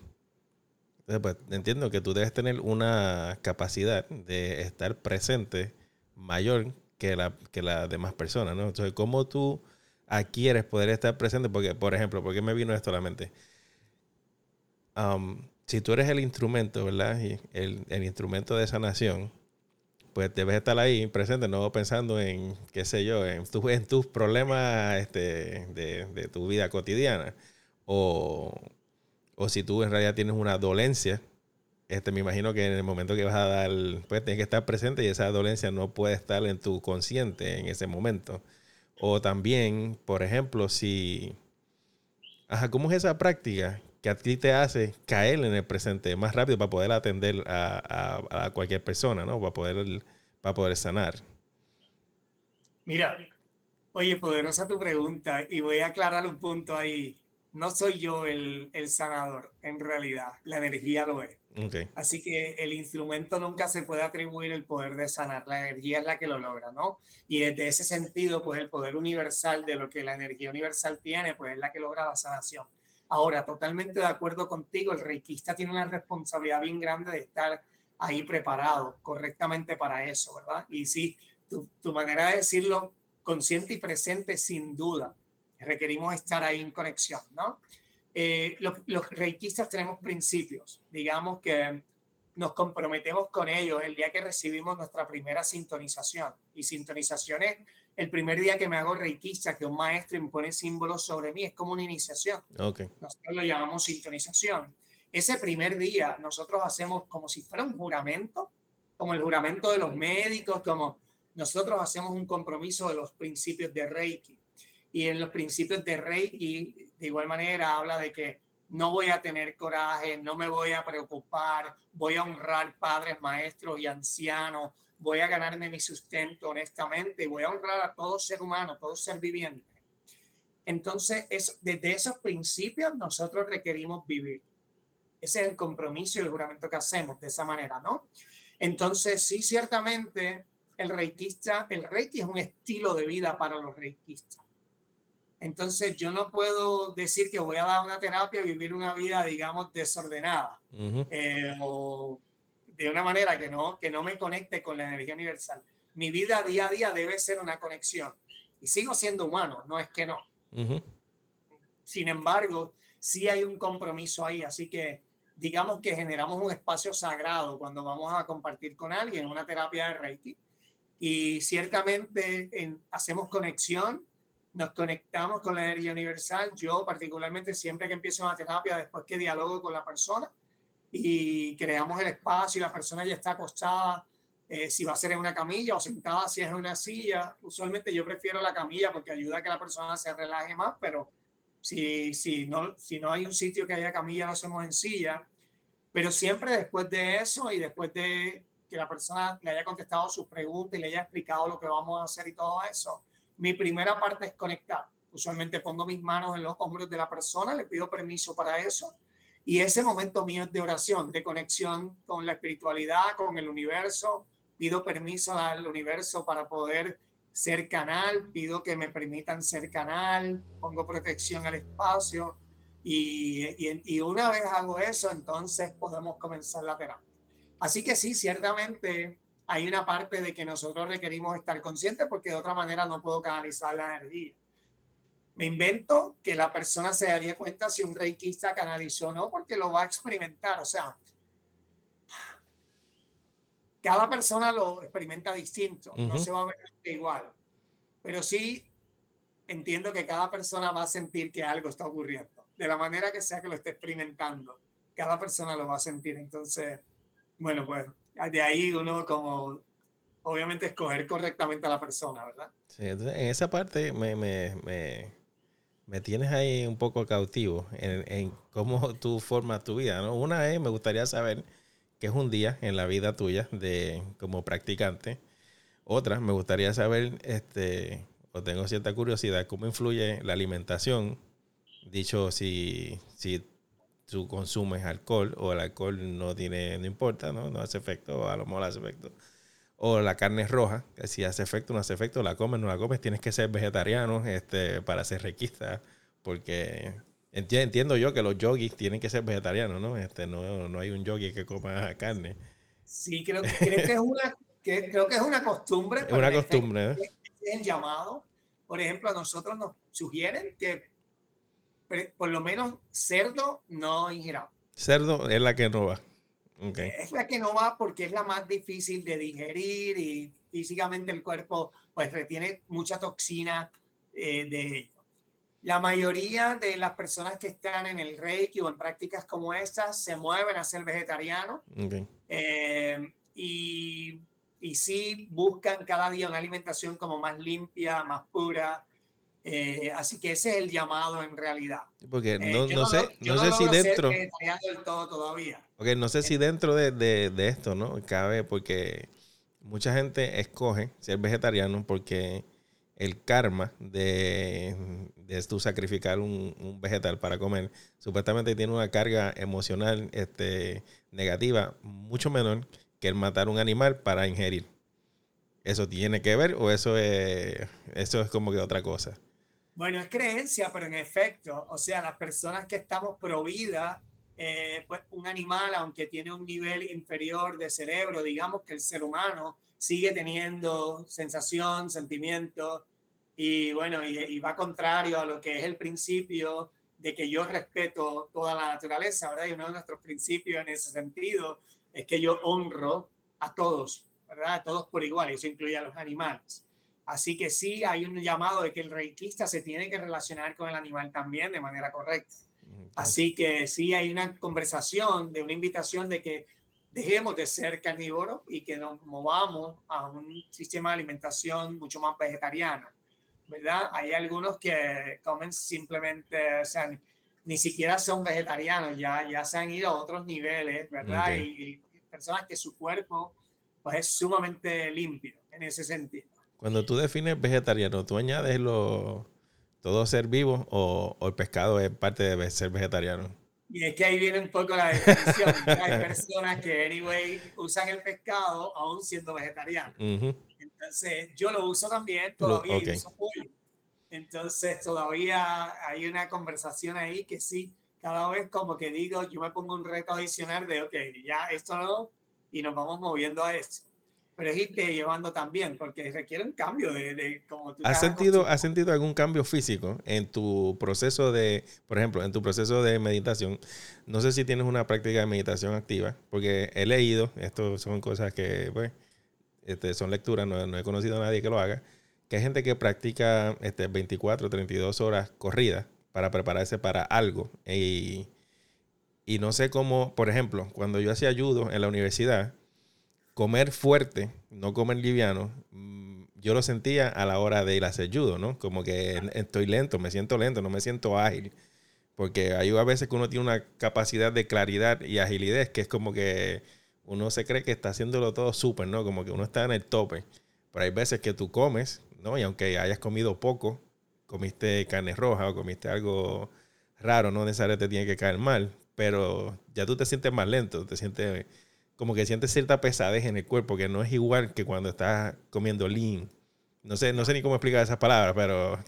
Entonces, pues, entiendo que tú debes tener una capacidad de estar presente mayor que la demás personas, ¿no? Entonces, ¿cómo tú adquieres poder estar presente? Porque, por ejemplo, ¿por qué me vino esto a la mente? Si tú eres el instrumento, ¿verdad? Y el instrumento de sanación, pues debes estar ahí presente, no pensando en, qué sé yo, en tus problemas de tu vida cotidiana. O si tú en realidad tienes una dolencia, me imagino que en el momento que vas a dar, pues tienes que estar presente y esa dolencia no puede estar en tu consciente en ese momento. O también, por ejemplo, ¿cómo es esa práctica que a ti te hace caer en el presente más rápido para poder atender a cualquier persona, ¿no? Para poder sanar. Mira, oye, poderosa tu pregunta y voy a aclarar un punto ahí. No soy yo el sanador, en realidad. La energía lo es. Okay. Así que el instrumento nunca se puede atribuir el poder de sanar. La energía es la que lo logra, ¿no? Y desde ese sentido, pues el poder universal de lo que la energía universal tiene, pues es la que logra la sanación. Ahora, totalmente de acuerdo contigo, el reikista tiene una responsabilidad bien grande de estar ahí preparado correctamente para eso, ¿verdad? Y sí, tu manera de decirlo, consciente y presente, sin duda, requerimos estar ahí en conexión, ¿no? Los reikistas tenemos principios, digamos que nos comprometemos con ellos el día que recibimos nuestra primera sintonización. Y sintonización es el primer día que me hago reikista, que un maestro impone símbolos sobre mí, es como una iniciación. Okay. Nosotros lo llamamos sintonización. Ese primer día nosotros hacemos como si fuera un juramento, como el juramento de los médicos, como nosotros hacemos un compromiso de los principios de Reiki. Y en los principios de Reiki, de igual manera, habla de que no voy a tener coraje, no me voy a preocupar, voy a honrar padres, maestros y ancianos, voy a ganarme mi sustento honestamente y voy a honrar a todo ser humano, todo ser viviente. Entonces, desde esos principios nosotros requerimos vivir. Ese es el compromiso y el juramento que hacemos de esa manera, ¿no? Entonces, sí, ciertamente, el reiki es un estilo de vida para los reikistas. Entonces, yo no puedo decir que voy a dar una terapia y vivir una vida, digamos, desordenada. Uh-huh. O de una manera que no me conecte con la energía universal. Mi vida día a día debe ser una conexión. Y sigo siendo humano, no es que no. Uh-huh. Sin embargo, sí hay un compromiso ahí. Así que, digamos que generamos un espacio sagrado cuando vamos a compartir con alguien una terapia de Reiki. Y ciertamente hacemos conexión. Nos conectamos con la energía universal. Yo particularmente siempre que empiezo una terapia, después que dialogo con la persona y creamos el espacio y la persona ya está acostada, si va a ser en una camilla o sentada si es en una silla. Usualmente yo prefiero la camilla porque ayuda a que la persona se relaje más, pero si no hay un sitio que haya camilla, lo hacemos en silla. Pero siempre después de eso y después de que la persona le haya contestado sus preguntas y le haya explicado lo que vamos a hacer y todo eso, mi primera parte es conectar. Usualmente pongo mis manos en los hombros de la persona, le pido permiso para eso. Y ese momento mío es de oración, de conexión con la espiritualidad, con el universo. Pido permiso al universo para poder ser canal, pido que me permitan ser canal, pongo protección al espacio. Y una vez hago eso, entonces podemos comenzar la terapia. Así que sí, ciertamente hay una parte de que nosotros requerimos estar conscientes porque de otra manera no puedo canalizar la energía. Me invento que la persona se daría cuenta si un reikista canalizó o no, porque lo va a experimentar. O sea, cada persona lo experimenta distinto, no se va a ver igual. Pero sí entiendo que cada persona va a sentir que algo está ocurriendo. De la manera que sea que lo esté experimentando, cada persona lo va a sentir. Entonces, bueno, pues de ahí uno como... Obviamente escoger correctamente a la persona, ¿verdad? Sí, entonces en esa parte me tienes ahí un poco cautivo en cómo tú formas tu vida, ¿no? Una vez me gustaría saber qué es un día en la vida tuya como practicante. Otra, me gustaría saber, o tengo cierta curiosidad, cómo influye la alimentación. Dicho, si tú consumes alcohol o el alcohol no importa, ¿no? No hace efecto, o a lo mejor hace efecto. O la carne roja, que si hace efecto o no hace efecto, la comes o no la comes, tienes que ser vegetariano para ser reikista, porque entiendo yo que los yogis tienen que ser vegetarianos, ¿no? No hay un yogi que coma carne. Sí, creo que es una costumbre. Es una costumbre. Es el llamado. Por ejemplo, a nosotros nos sugieren que por lo menos cerdo no ingiramos. Cerdo es la que no va. Okay. Es la que no va porque es la más difícil de digerir y físicamente el cuerpo pues retiene mucha toxina de ello. La mayoría de las personas que están en el Reiki o en prácticas como estas se mueven a ser vegetarianos. Okay. Y sí buscan cada día una alimentación como más limpia, más pura. Así que ese es el llamado en realidad. Porque no sé si dentro de esto, ¿no? Cabe, porque mucha gente escoge ser vegetariano porque el karma de tú sacrificar un vegetal para comer supuestamente tiene una carga emocional negativa mucho menor que el matar un animal para ingerir. ¿Eso tiene que ver o eso es como que otra cosa? Bueno, es creencia, pero en efecto, o sea, las personas que estamos pro vida, pues un animal, aunque tiene un nivel inferior de cerebro, digamos que el ser humano sigue teniendo sensación, sentimiento, y bueno, y va contrario a lo que es el principio de que yo respeto toda la naturaleza, ¿verdad? Y uno de nuestros principios en ese sentido es que yo honro a todos, ¿verdad? A todos por igual, eso incluye a los animales. Así que sí, hay un llamado de que el reikista se tiene que relacionar con el animal también de manera correcta. Así que sí, hay una conversación, de una invitación de que dejemos de ser carnívoros y que nos movamos a un sistema de alimentación mucho más vegetariano, ¿verdad? Hay algunos que comen simplemente, o sea, ni siquiera son vegetarianos, ya se han ido a otros niveles, ¿verdad? Okay. Y personas que su cuerpo pues, es sumamente limpio en ese sentido. Cuando tú defines vegetariano, ¿tú añades todo ser vivo o el pescado es parte de ser vegetariano? Y es que ahí viene un poco la definición. Hay personas que, anyway, usan el pescado aún siendo vegetariano. Uh-huh. Entonces, yo lo uso también, todavía okay. Uso pollo. Entonces, todavía hay una conversación ahí que sí, cada vez como que digo, yo me pongo un reto adicional de, ok, ya esto no, y nos vamos moviendo a esto. Pero es irte llevando también, porque requiere un cambio de como tú. ¿Has sentido algún cambio físico en tu proceso por ejemplo, en tu proceso de meditación? No sé si tienes una práctica de meditación activa, porque he leído, esto son cosas que, pues, son lecturas, no he conocido a nadie que lo haga, que hay gente que practica 24, 32 horas corridas para prepararse para algo. Y no sé cómo, por ejemplo, cuando yo hacía judo en la universidad, comer fuerte, no comer liviano, yo lo sentía a la hora de ir a hacer judo, ¿no? Como que estoy lento, me siento lento, no me siento ágil. Porque hay a veces que uno tiene una capacidad de claridad y agilidad que es como que uno se cree que está haciéndolo todo súper, ¿no? Como que uno está en el tope. Pero hay veces que tú comes, ¿no? Y aunque hayas comido poco, comiste carne roja o comiste algo raro, no necesariamente te tiene que caer mal, pero ya tú te sientes más lento, te sientes como que sientes cierta pesadez en el cuerpo, que no es igual que cuando estás comiendo lean. No sé ni cómo explicar esas palabras, pero...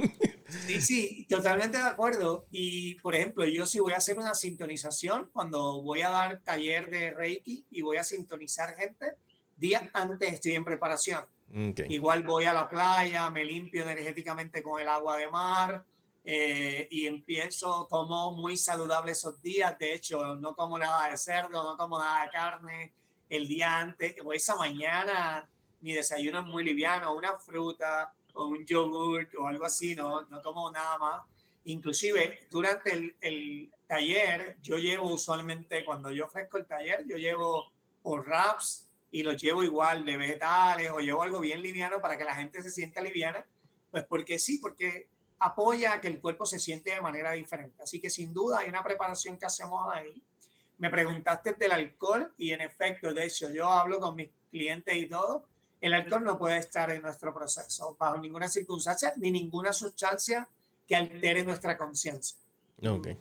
Sí, totalmente de acuerdo. Y, por ejemplo, yo sí voy a hacer una sintonización cuando voy a dar taller de Reiki y voy a sintonizar gente. Días antes estoy en preparación. Okay. Igual voy a la playa, me limpio energéticamente con el agua de mar y empiezo, como muy saludable esos días. De hecho, no como nada de cerdo, no como nada de carne el día antes. O esa mañana mi desayuno es muy liviano, una fruta o un yogurt o algo así, no como nada más. Inclusive durante el taller yo llevo usualmente, cuando yo ofrezco el taller, yo llevo o wraps y los llevo igual de vegetales o llevo algo bien liviano para que la gente se sienta liviana, pues porque sí, porque apoya a que el cuerpo se siente de manera diferente. Así que sin duda hay una preparación que hacemos ahí. Me preguntaste del alcohol y en efecto, de hecho, yo hablo con mis clientes y todo. El alcohol no puede estar en nuestro proceso bajo ninguna circunstancia ni ninguna sustancia que altere nuestra conciencia. Okay.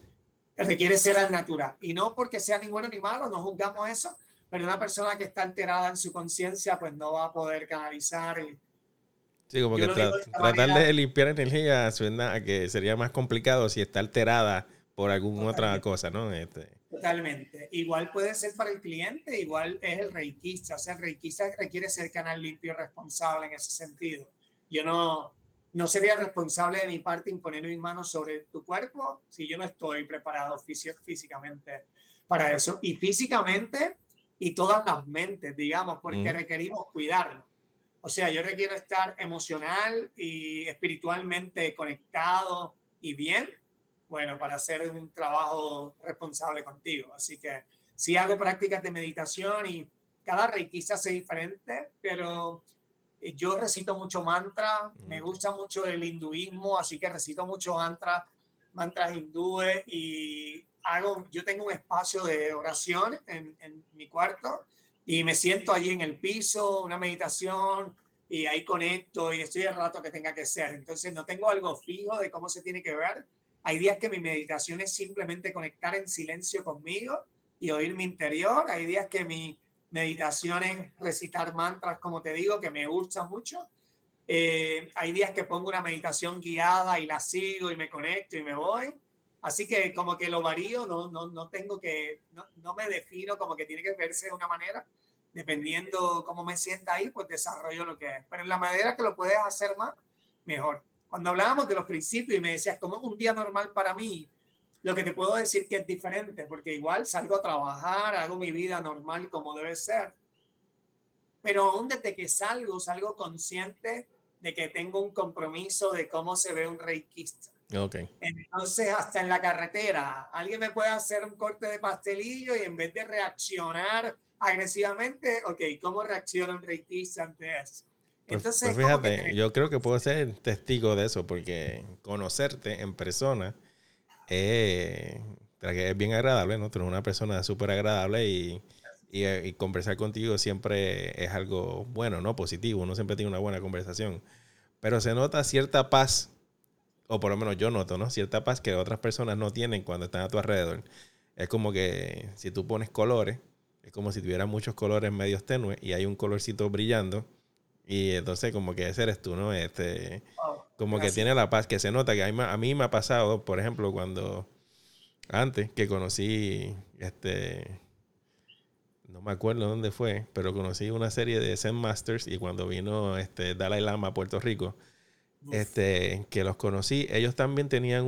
Requiere ser al natural. Y no porque sea ni bueno ni malo, no juzgamos eso, pero una persona que está alterada en su conciencia pues no va a poder canalizar. Sí, como que tratar de limpiar energía suena a que sería más complicado si está alterada por alguna otra cosa, ¿no? Totalmente. Igual puede ser para el cliente, igual es el reikista. O sea, el reikista requiere ser canal limpio y responsable en ese sentido. Yo no sería responsable de mi parte imponer mis manos sobre tu cuerpo si yo no estoy preparado físicamente para eso. Y físicamente y todas las mentes, digamos, porque requerimos cuidarnos. O sea, yo requiero estar emocional y espiritualmente conectado y bien, bueno, para hacer un trabajo responsable contigo. Así que sí hago prácticas de meditación y cada reikista es diferente, pero yo recito mucho mantra, me gusta mucho el hinduismo, así que recito mucho mantras hindúes y yo tengo un espacio de oración en mi cuarto y me siento allí en el piso, una meditación, y ahí conecto y estoy el rato que tenga que ser. Entonces no tengo algo fijo de cómo se tiene que ver. Hay días que mi meditación es simplemente conectar en silencio conmigo y oír mi interior. Hay días que mi meditación es recitar mantras, como te digo, que me gusta mucho. Hay días que pongo una meditación guiada y la sigo y me conecto y me voy. Así que como que lo varío, no me defino como que tiene que verse de una manera. Dependiendo cómo me sienta ahí, pues desarrollo lo que es. Pero en la manera que lo puedes hacer más, mejor. Cuando hablábamos de los principios y me decías, ¿cómo es un día normal para mí? Lo que te puedo decir que es diferente, porque igual salgo a trabajar, hago mi vida normal como debe ser. Pero aún desde que salgo consciente de que tengo un compromiso de cómo se ve un reikista. Okay. Entonces, hasta en la carretera, alguien me puede hacer un corte de pastelillo y en vez de reaccionar agresivamente, ok, ¿cómo reacciona un reikista ante eso? Entonces, pues fíjate, yo creo que puedo ser testigo de eso, porque conocerte en persona es bien agradable, ¿no? Tú eres una persona súper agradable y conversar contigo siempre es algo bueno, ¿no? Positivo, uno siempre tiene una buena conversación. Pero se nota cierta paz, o por lo menos yo noto, ¿no? Cierta paz que otras personas no tienen cuando están a tu alrededor. Es como que si tú pones colores, es como si tuvieras muchos colores medios tenues y hay un colorcito brillando. Y entonces como que ese eres tú, ¿no? Como gracias. Que tiene la paz, que se nota, que a mí me ha pasado, por ejemplo, cuando antes que conocí, no me acuerdo dónde fue, pero conocí una serie de Zen Masters y cuando vino Dalai Lama a Puerto Rico, que los conocí, ellos también tenían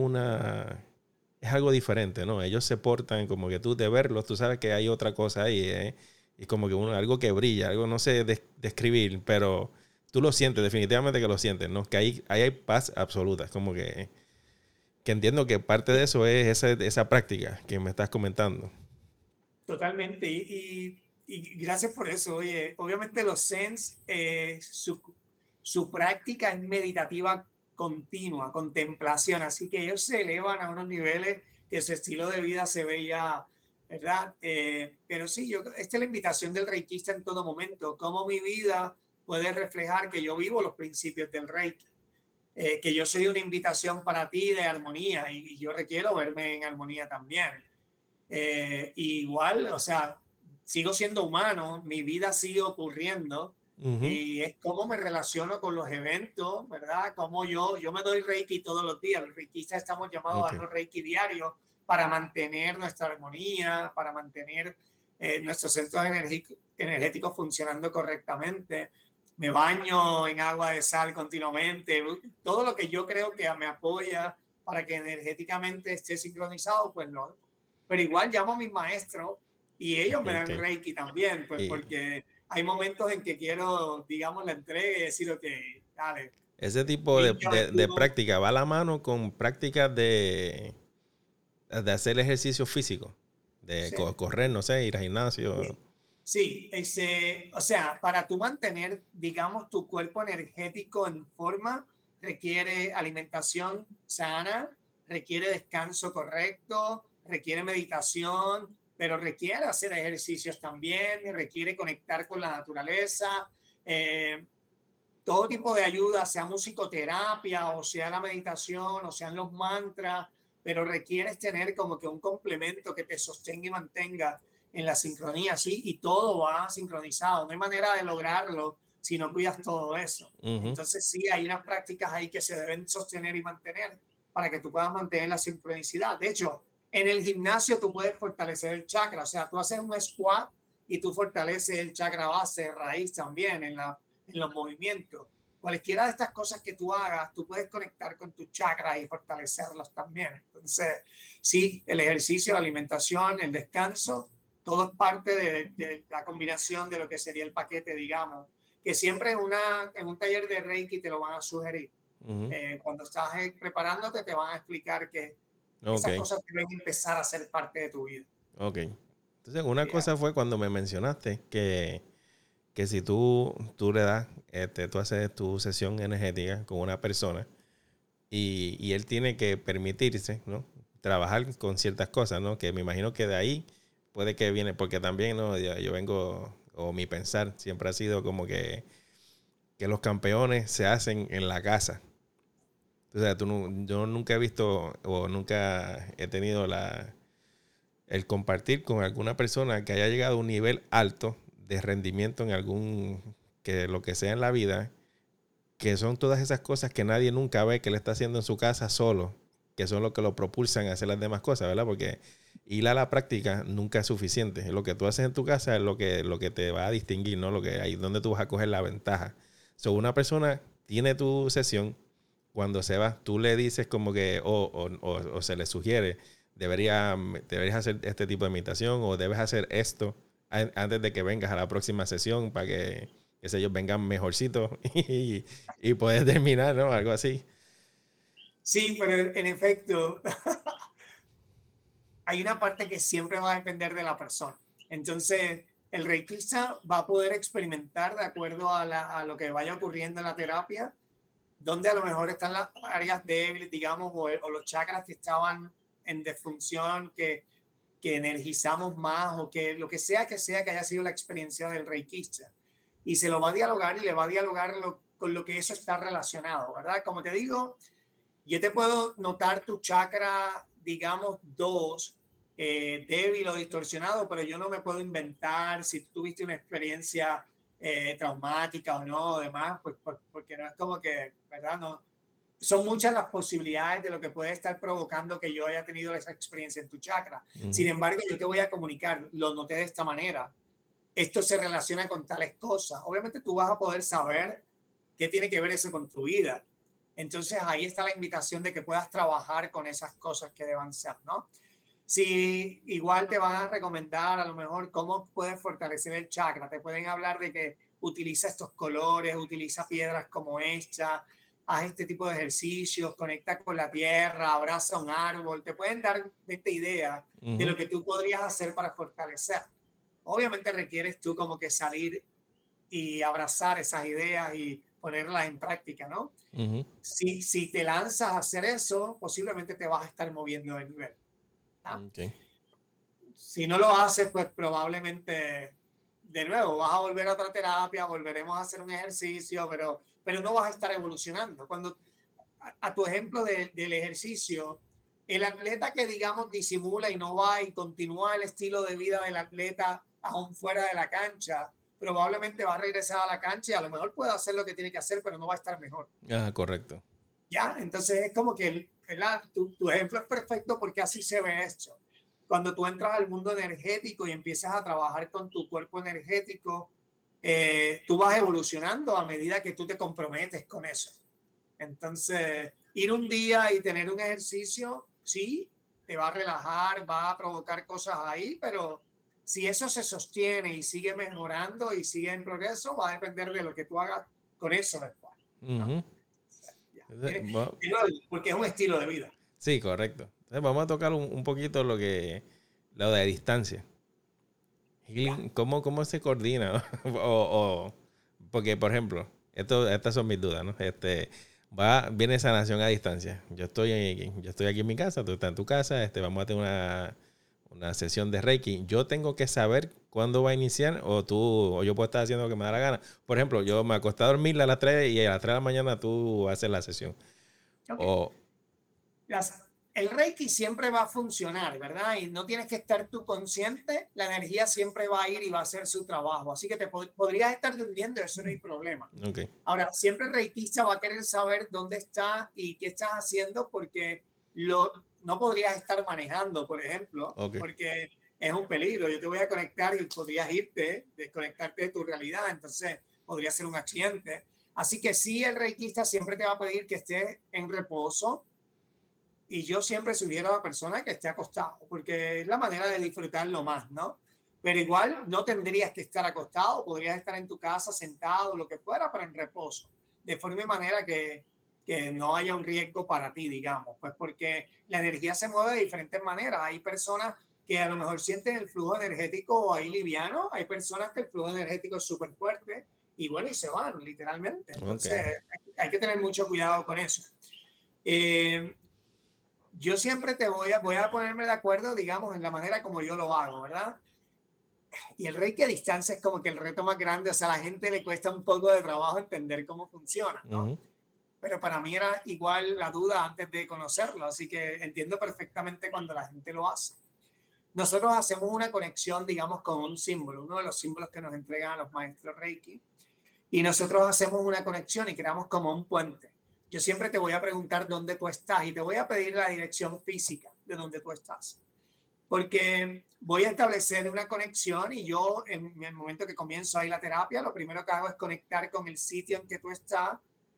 es algo diferente, ¿no? Ellos se portan como que tú de verlos, tú sabes que hay otra cosa ahí, Y como que algo que brilla, algo no sé describir, pero tú lo sientes, definitivamente que lo sientes, ¿no? Que ahí hay paz absoluta. Es como que entiendo que parte de eso es esa práctica que me estás comentando. Totalmente. Y gracias por eso. Oye, obviamente los Zens, su práctica es meditativa continua, contemplación. Así que ellos se elevan a unos niveles que su estilo de vida se ve ya... ¿verdad? Pero sí, esta es la invitación del reikista en todo momento. Cómo mi vida puede reflejar que yo vivo los principios del reiki. que yo soy una invitación para ti de armonía y yo requiero verme en armonía también. Igual, o sea, sigo siendo humano, mi vida sigue ocurriendo. Uh-huh. Y es cómo me relaciono con los eventos, ¿verdad? Como yo me doy Reiki todos los días. Los reikistas estamos llamados a los Reiki diarios para mantener nuestra armonía, para mantener nuestros centros energéticos funcionando correctamente. Me baño en agua de sal continuamente. Todo lo que yo creo que me apoya para que energéticamente esté sincronizado, pues no. Pero igual llamo a mis maestros y ellos me dan Reiki también, pues porque... Hay momentos en que quiero, digamos, la entrega y decir, ok, dale. Ese tipo de práctica va a la mano con prácticas de hacer ejercicio físico, de correr, no sé, ir al gimnasio. Sí, o sea, para tú mantener, digamos, tu cuerpo energético en forma, requiere alimentación sana, requiere descanso correcto, requiere meditación, pero requiere hacer ejercicios también, requiere conectar con la naturaleza, todo tipo de ayuda, sea musicoterapia o sea la meditación o sean los mantras, pero requieres tener como que un complemento que te sostenga y mantenga en la sincronía, ¿sí? Y todo va sincronizado, no hay manera de lograrlo si no cuidas todo eso. Uh-huh. Entonces sí, hay unas prácticas ahí que se deben sostener y mantener para que tú puedas mantener la sincronicidad. De hecho, en el gimnasio tú puedes fortalecer el chakra, o sea, tú haces un squat y tú fortaleces el chakra base, raíz también en los movimientos. Cualquiera de estas cosas que tú hagas, tú puedes conectar con tus chakras y fortalecerlos también. Entonces, sí, el ejercicio, la alimentación, el descanso, todo es parte de la combinación de lo que sería el paquete, digamos, que siempre en un taller de Reiki te lo van a sugerir. Uh-huh. Cuando estás preparándote te van a explicar que esas cosas deben empezar a ser parte de tu vida. Ok. Entonces, una cosa fue cuando me mencionaste que si tú le das, tú haces tu sesión energética con una persona y él tiene que permitirse, ¿no? Trabajar con ciertas cosas, ¿no? Que me imagino que de ahí puede que viene, porque también, ¿no? Yo vengo, o mi pensar siempre ha sido como que los campeones se hacen en la casa. O sea, yo nunca he visto o nunca he tenido el compartir con alguna persona que haya llegado a un nivel alto de rendimiento en lo que sea en la vida, que son todas esas cosas que nadie nunca ve que él está haciendo en su casa solo, que son lo que lo propulsan a hacer las demás cosas, ¿verdad? Porque ir a la práctica nunca es suficiente. Lo que tú haces en tu casa es lo que te va a distinguir, ¿no? Ahí es donde tú vas a coger la ventaja. So, una persona tiene tu sesión. Cuando se va, tú le dices como que, o se le sugiere, deberías hacer este tipo de meditación o debes hacer esto antes de que vengas a la próxima sesión para que, qué sé yo, vengan mejorcitos y puedes terminar, ¿no? Algo así. Sí, pero en efecto, hay una parte que siempre va a depender de la persona. Entonces, el reikista va a poder experimentar de acuerdo a lo que vaya ocurriendo en la terapia, donde a lo mejor están las áreas débiles, digamos, o los chakras que estaban en disfunción, que energizamos más, o que lo que sea que haya sido la experiencia del reikista. Y se lo va a dialogar y le va a dialogar con lo que eso está relacionado, ¿verdad? Como te digo, yo te puedo notar tu chakra, digamos, 2, débil o distorsionado, pero yo no me puedo inventar si tuviste una experiencia... traumática o no, demás, pues porque no es como que, ¿verdad? No, son muchas las posibilidades de lo que puede estar provocando que yo haya tenido esa experiencia en tu chakra. Uh-huh. Sin embargo, yo te voy a comunicar, lo noté de esta manera. Esto se relaciona con tales cosas. Obviamente tú vas a poder saber qué tiene que ver eso con tu vida. Entonces ahí está la invitación de que puedas trabajar con esas cosas que deban ser, ¿no? Sí, igual te van a recomendar a lo mejor cómo puedes fortalecer el chakra. Te pueden hablar de que utiliza estos colores, utiliza piedras como esta, haz este tipo de ejercicios, conecta con la tierra, abraza un árbol. Te pueden dar esta idea uh-huh. de lo que tú podrías hacer para fortalecer. Obviamente requieres tú como que salir y abrazar esas ideas y ponerlas en práctica, ¿no? Uh-huh. Si te lanzas a hacer eso, posiblemente te vas a estar moviendo de nivel. Okay. Si no lo haces, pues probablemente de nuevo vas a volver a otra terapia, volveremos a hacer un ejercicio, pero no vas a estar evolucionando. Cuando a tu ejemplo del ejercicio, el atleta que, digamos, disimula y no va y continúa el estilo de vida del atleta aún fuera de la cancha, probablemente va a regresar a la cancha y a lo mejor puede hacer lo que tiene que hacer, pero no va a estar mejor. Ah, correcto. Ya, entonces es como que tu ejemplo es perfecto porque así se ve esto. Cuando tú entras al mundo energético y empiezas a trabajar con tu cuerpo energético, tú vas evolucionando a medida que tú te comprometes con eso. Entonces, ir un día y tener un ejercicio, sí, te va a relajar, va a provocar cosas ahí, pero si eso se sostiene y sigue mejorando y sigue en progreso, va a depender de lo que tú hagas con eso después, ¿no? Uh-huh. O sea, porque es un estilo de vida. Sí, correcto. Entonces vamos a tocar un poquito lo de distancia. ¿Cómo se coordina? Porque, por ejemplo, estas son mis dudas, ¿no? Viene sanación a distancia. Yo estoy aquí en mi casa, tú estás en tu casa, vamos a tener una sesión de Reiki. Yo tengo que saber cuándo va a iniciar o yo puedo estar haciendo lo que me da la gana. Por ejemplo, yo me acosté a dormir a las 3 y a las 3 de la mañana tú haces la sesión. Okay. El Reiki siempre va a funcionar, ¿verdad? Y no tienes que estar tú consciente, la energía siempre va a ir y va a hacer su trabajo. Así que te podrías estar durmiendo, eso no hay problema. Okay. Ahora, siempre el reikista va a querer saber dónde está y qué estás haciendo porque no podrías estar manejando, por ejemplo, okay, porque es un peligro. Yo te voy a conectar y podrías irte, desconectarte de tu realidad, entonces podría ser un accidente. Así que sí, el reikista siempre te va a pedir que estés en reposo. Y yo siempre sugiero a la persona que esté acostado, porque es la manera de disfrutarlo más, ¿no? Pero igual no tendrías que estar acostado, podrías estar en tu casa, sentado, lo que fuera, pero en reposo. De forma y manera que no haya un riesgo para ti, digamos. Pues porque la energía se mueve de diferentes maneras. Hay personas que a lo mejor sienten el flujo energético ahí liviano, hay personas que el flujo energético es súper fuerte, y bueno, y se van, literalmente. Entonces, okay, hay que tener mucho cuidado con eso. Yo siempre voy a ponerme de acuerdo, digamos, en la manera como yo lo hago, ¿verdad? Y el Reiki a distancia es como que el reto más grande, o sea, a la gente le cuesta un poco de trabajo entender cómo funciona, ¿no? Uh-huh. Pero para mí era igual la duda antes de conocerlo, así que entiendo perfectamente cuando la gente lo hace. Nosotros hacemos una conexión, digamos, con un símbolo, uno de los símbolos que nos entregan a los maestros Reiki, y nosotros hacemos una conexión y creamos como un puente. Yo siempre te voy a preguntar dónde tú estás y te voy a pedir la dirección física de dónde tú estás. Porque voy a establecer una conexión y yo, en el momento que comienzo ahí la terapia, lo primero que hago es conectar con el sitio en que tú estás,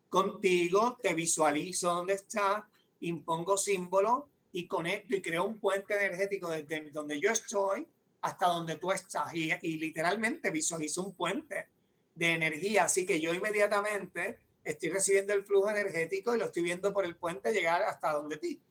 contigo, te visualizo dónde estás, impongo símbolo y conecto y creo un puente energético desde donde yo estoy hasta donde tú estás. Y literalmente visualizo un puente de energía. Así que yo inmediatamente estoy recibiendo el flujo energético y lo estoy viendo por el puente llegar hasta donde ti.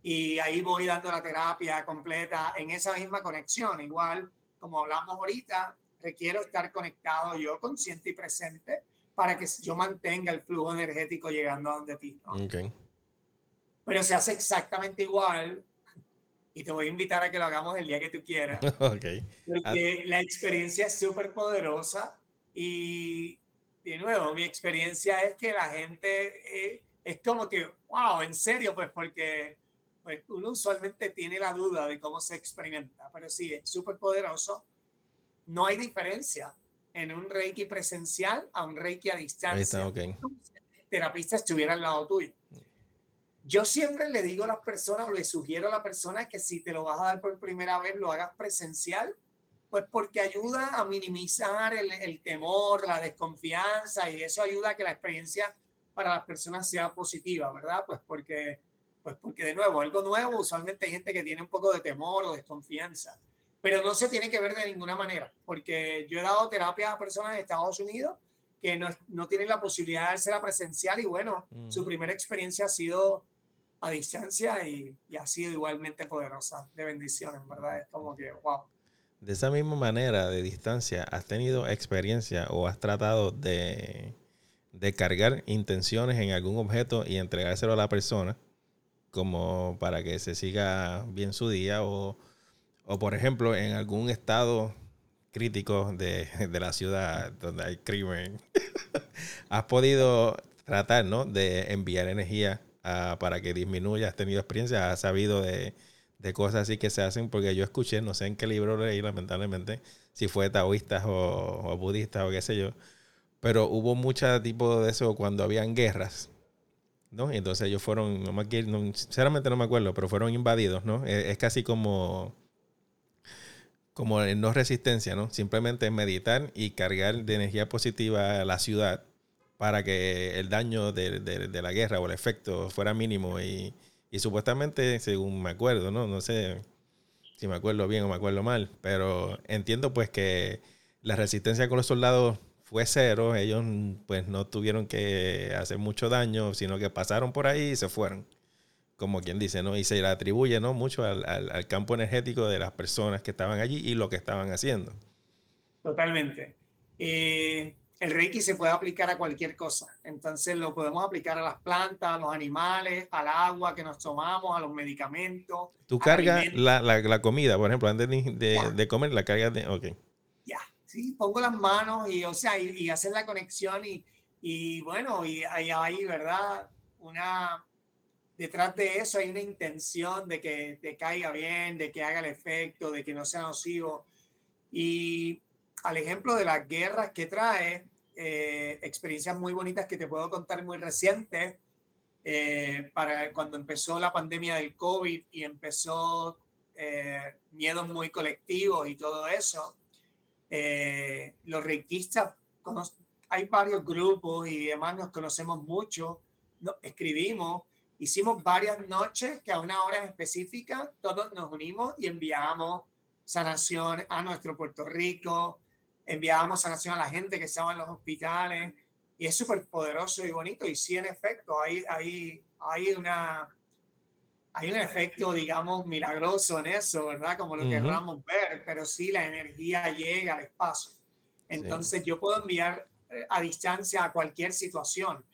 Y ahí voy dando la terapia completa en esa misma conexión. Igual, como hablamos ahorita, requiero estar conectado yo, consciente y presente, para que yo mantenga el flujo energético llegando a donde ti, ¿no? Okay. Pero se hace exactamente igual y te voy a invitar a que lo hagamos el día que tú quieras. Okay. Porque la experiencia es súper poderosa y... De nuevo, mi experiencia es que la gente es como que, wow, en serio, pues porque pues uno usualmente tiene la duda de cómo se experimenta, pero sí, es súper poderoso. No hay diferencia en un Reiki presencial a un Reiki a distancia. Ahí está, okay. El terapista estuviera al lado tuyo. Yo siempre le digo a las personas, o le sugiero a la persona que si te lo vas a dar por primera vez, lo hagas presencial. Pues porque ayuda a minimizar el temor, la desconfianza y eso ayuda a que la experiencia para las personas sea positiva, ¿verdad? Pues porque de nuevo, algo nuevo, usualmente hay gente que tiene un poco de temor o desconfianza, pero no se tiene que ver de ninguna manera, porque yo he dado terapias a personas de Estados Unidos que no tienen la posibilidad de dársela presencial y bueno, su primera experiencia ha sido a distancia y ha sido igualmente poderosa, de bendición, en verdad, es como que wow. De esa misma manera, de distancia, ¿has tenido experiencia o has tratado de cargar intenciones en algún objeto y entregárselo a la persona como para que se siga bien su día? O por ejemplo, en algún estado crítico de la ciudad donde hay crimen, ¿has podido tratar, ¿no?, de enviar energía para que disminuya? ¿Has tenido experiencia? ¿Has sabido de cosas así que se hacen? Porque yo escuché, no sé en qué libro leí, lamentablemente, si fue taoístas o budistas o qué sé yo, pero hubo muchos tipos de eso cuando habían guerras, ¿no? Y entonces ellos fueron, sinceramente no me acuerdo, pero fueron invadidos, ¿no? Es casi como no resistencia, ¿no? Simplemente meditar y cargar de energía positiva a la ciudad para que el daño de la guerra o el efecto fuera mínimo y supuestamente, según me acuerdo, ¿no? No sé si me acuerdo bien o me acuerdo mal, pero entiendo pues que la resistencia con los soldados fue cero, ellos pues no tuvieron que hacer mucho daño, sino que pasaron por ahí y se fueron, como quien dice, ¿no? Y se le atribuye, ¿no?, mucho al campo energético de las personas que estaban allí y lo que estaban haciendo. Totalmente. El Reiki se puede aplicar a cualquier cosa. Entonces lo podemos aplicar a las plantas, a los animales, al agua que nos tomamos, a los medicamentos. Tú cargas la comida, por ejemplo, antes de comer, la cargas de... Ok. Ya, sí, pongo las manos y hacer la conexión y ahí, ¿verdad? Detrás de eso hay una intención de que te caiga bien, de que haga el efecto, de que no sea nocivo. Y al ejemplo de las guerras que trae, experiencias muy bonitas que te puedo contar muy recientes, para cuando empezó la pandemia del COVID y empezó miedos muy colectivos y todo eso, los reikistas, hay varios grupos y demás, nos conocemos mucho, escribimos. Hicimos varias noches que a una hora específica todos nos unimos y enviamos sanación a nuestro Puerto Rico, enviamos sanación a la gente que estaba en los hospitales y es súper poderoso y bonito y sí, en efecto, hay un efecto, digamos, milagroso en eso, ¿verdad? Como lo querramos ver, pero sí la energía llega al espacio. Entonces sí, yo puedo enviar a distancia a cualquier situación.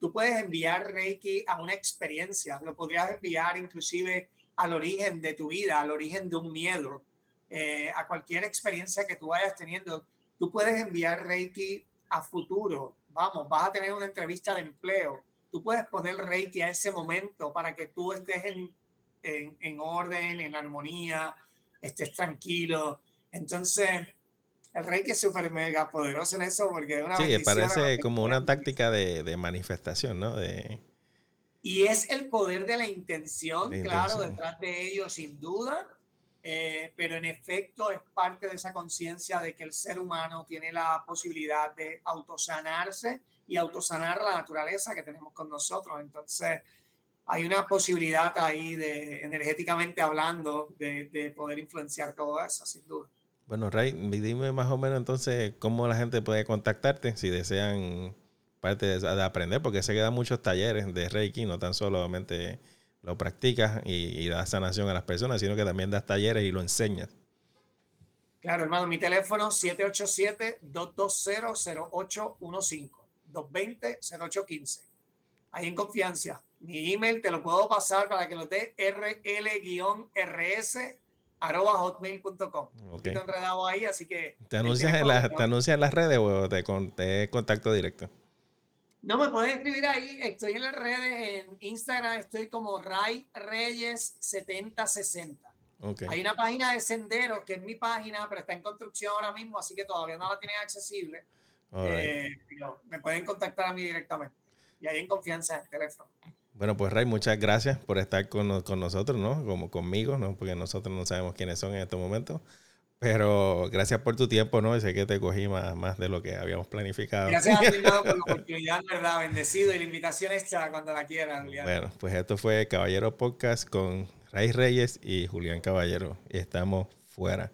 Tú puedes enviar Reiki a una experiencia, lo podrías enviar inclusive al origen de tu vida, al origen de un miedo, a cualquier experiencia que tú vayas teniendo. Tú puedes enviar Reiki a futuro, vas a tener una entrevista de empleo, tú puedes poner Reiki a ese momento para que tú estés en orden, en armonía, estés tranquilo. Entonces... el Reiki es súper mega poderoso en eso porque es una bendición. Sí, parece como una táctica de manifestación, ¿no? Y es el poder de la intención, claro, detrás de ello, sin duda. Pero en efecto es parte de esa conciencia de que el ser humano tiene la posibilidad de autosanarse y autosanar la naturaleza que tenemos con nosotros. Entonces hay una posibilidad ahí, energéticamente hablando, de poder influenciar todo eso, sin duda. Bueno, Ray, dime más o menos entonces cómo la gente puede contactarte si desean parte de aprender, porque se quedan muchos talleres de Reiki, no tan solamente lo practicas y das sanación a las personas, sino que también das talleres y lo enseñas. Claro, hermano, mi teléfono 787-220-0815, 220-0815. Ahí en confianza. Mi email te lo puedo pasar para que lo dé rl-rs@hotmail.com. Okay. Estoy enredado ahí, así que... ¿Te anuncias en las redes o te contacto directo? No, me puedes escribir ahí. Estoy en las redes, en Instagram estoy como Ray Reyes 7060. Okay. Hay una página de senderos que es mi página, pero está en construcción ahora mismo, así que todavía no la tienen accesible. Me pueden contactar a mí directamente. Y ahí en confianza en el teléfono. Bueno, pues Ray, muchas gracias por estar con nosotros, ¿no? Como conmigo, ¿no? Porque nosotros no sabemos quiénes son en estos momentos. Pero gracias por tu tiempo, ¿no? Y sé que te cogí más de lo que habíamos planificado. Gracias a ti, hermano, por la oportunidad, ¿verdad? Bendecido. Y la invitación está cuando la quieran, Julián. Bueno, pues esto fue Caballero Podcast con Ray Reyes y Julián Caballero. Y estamos fuera.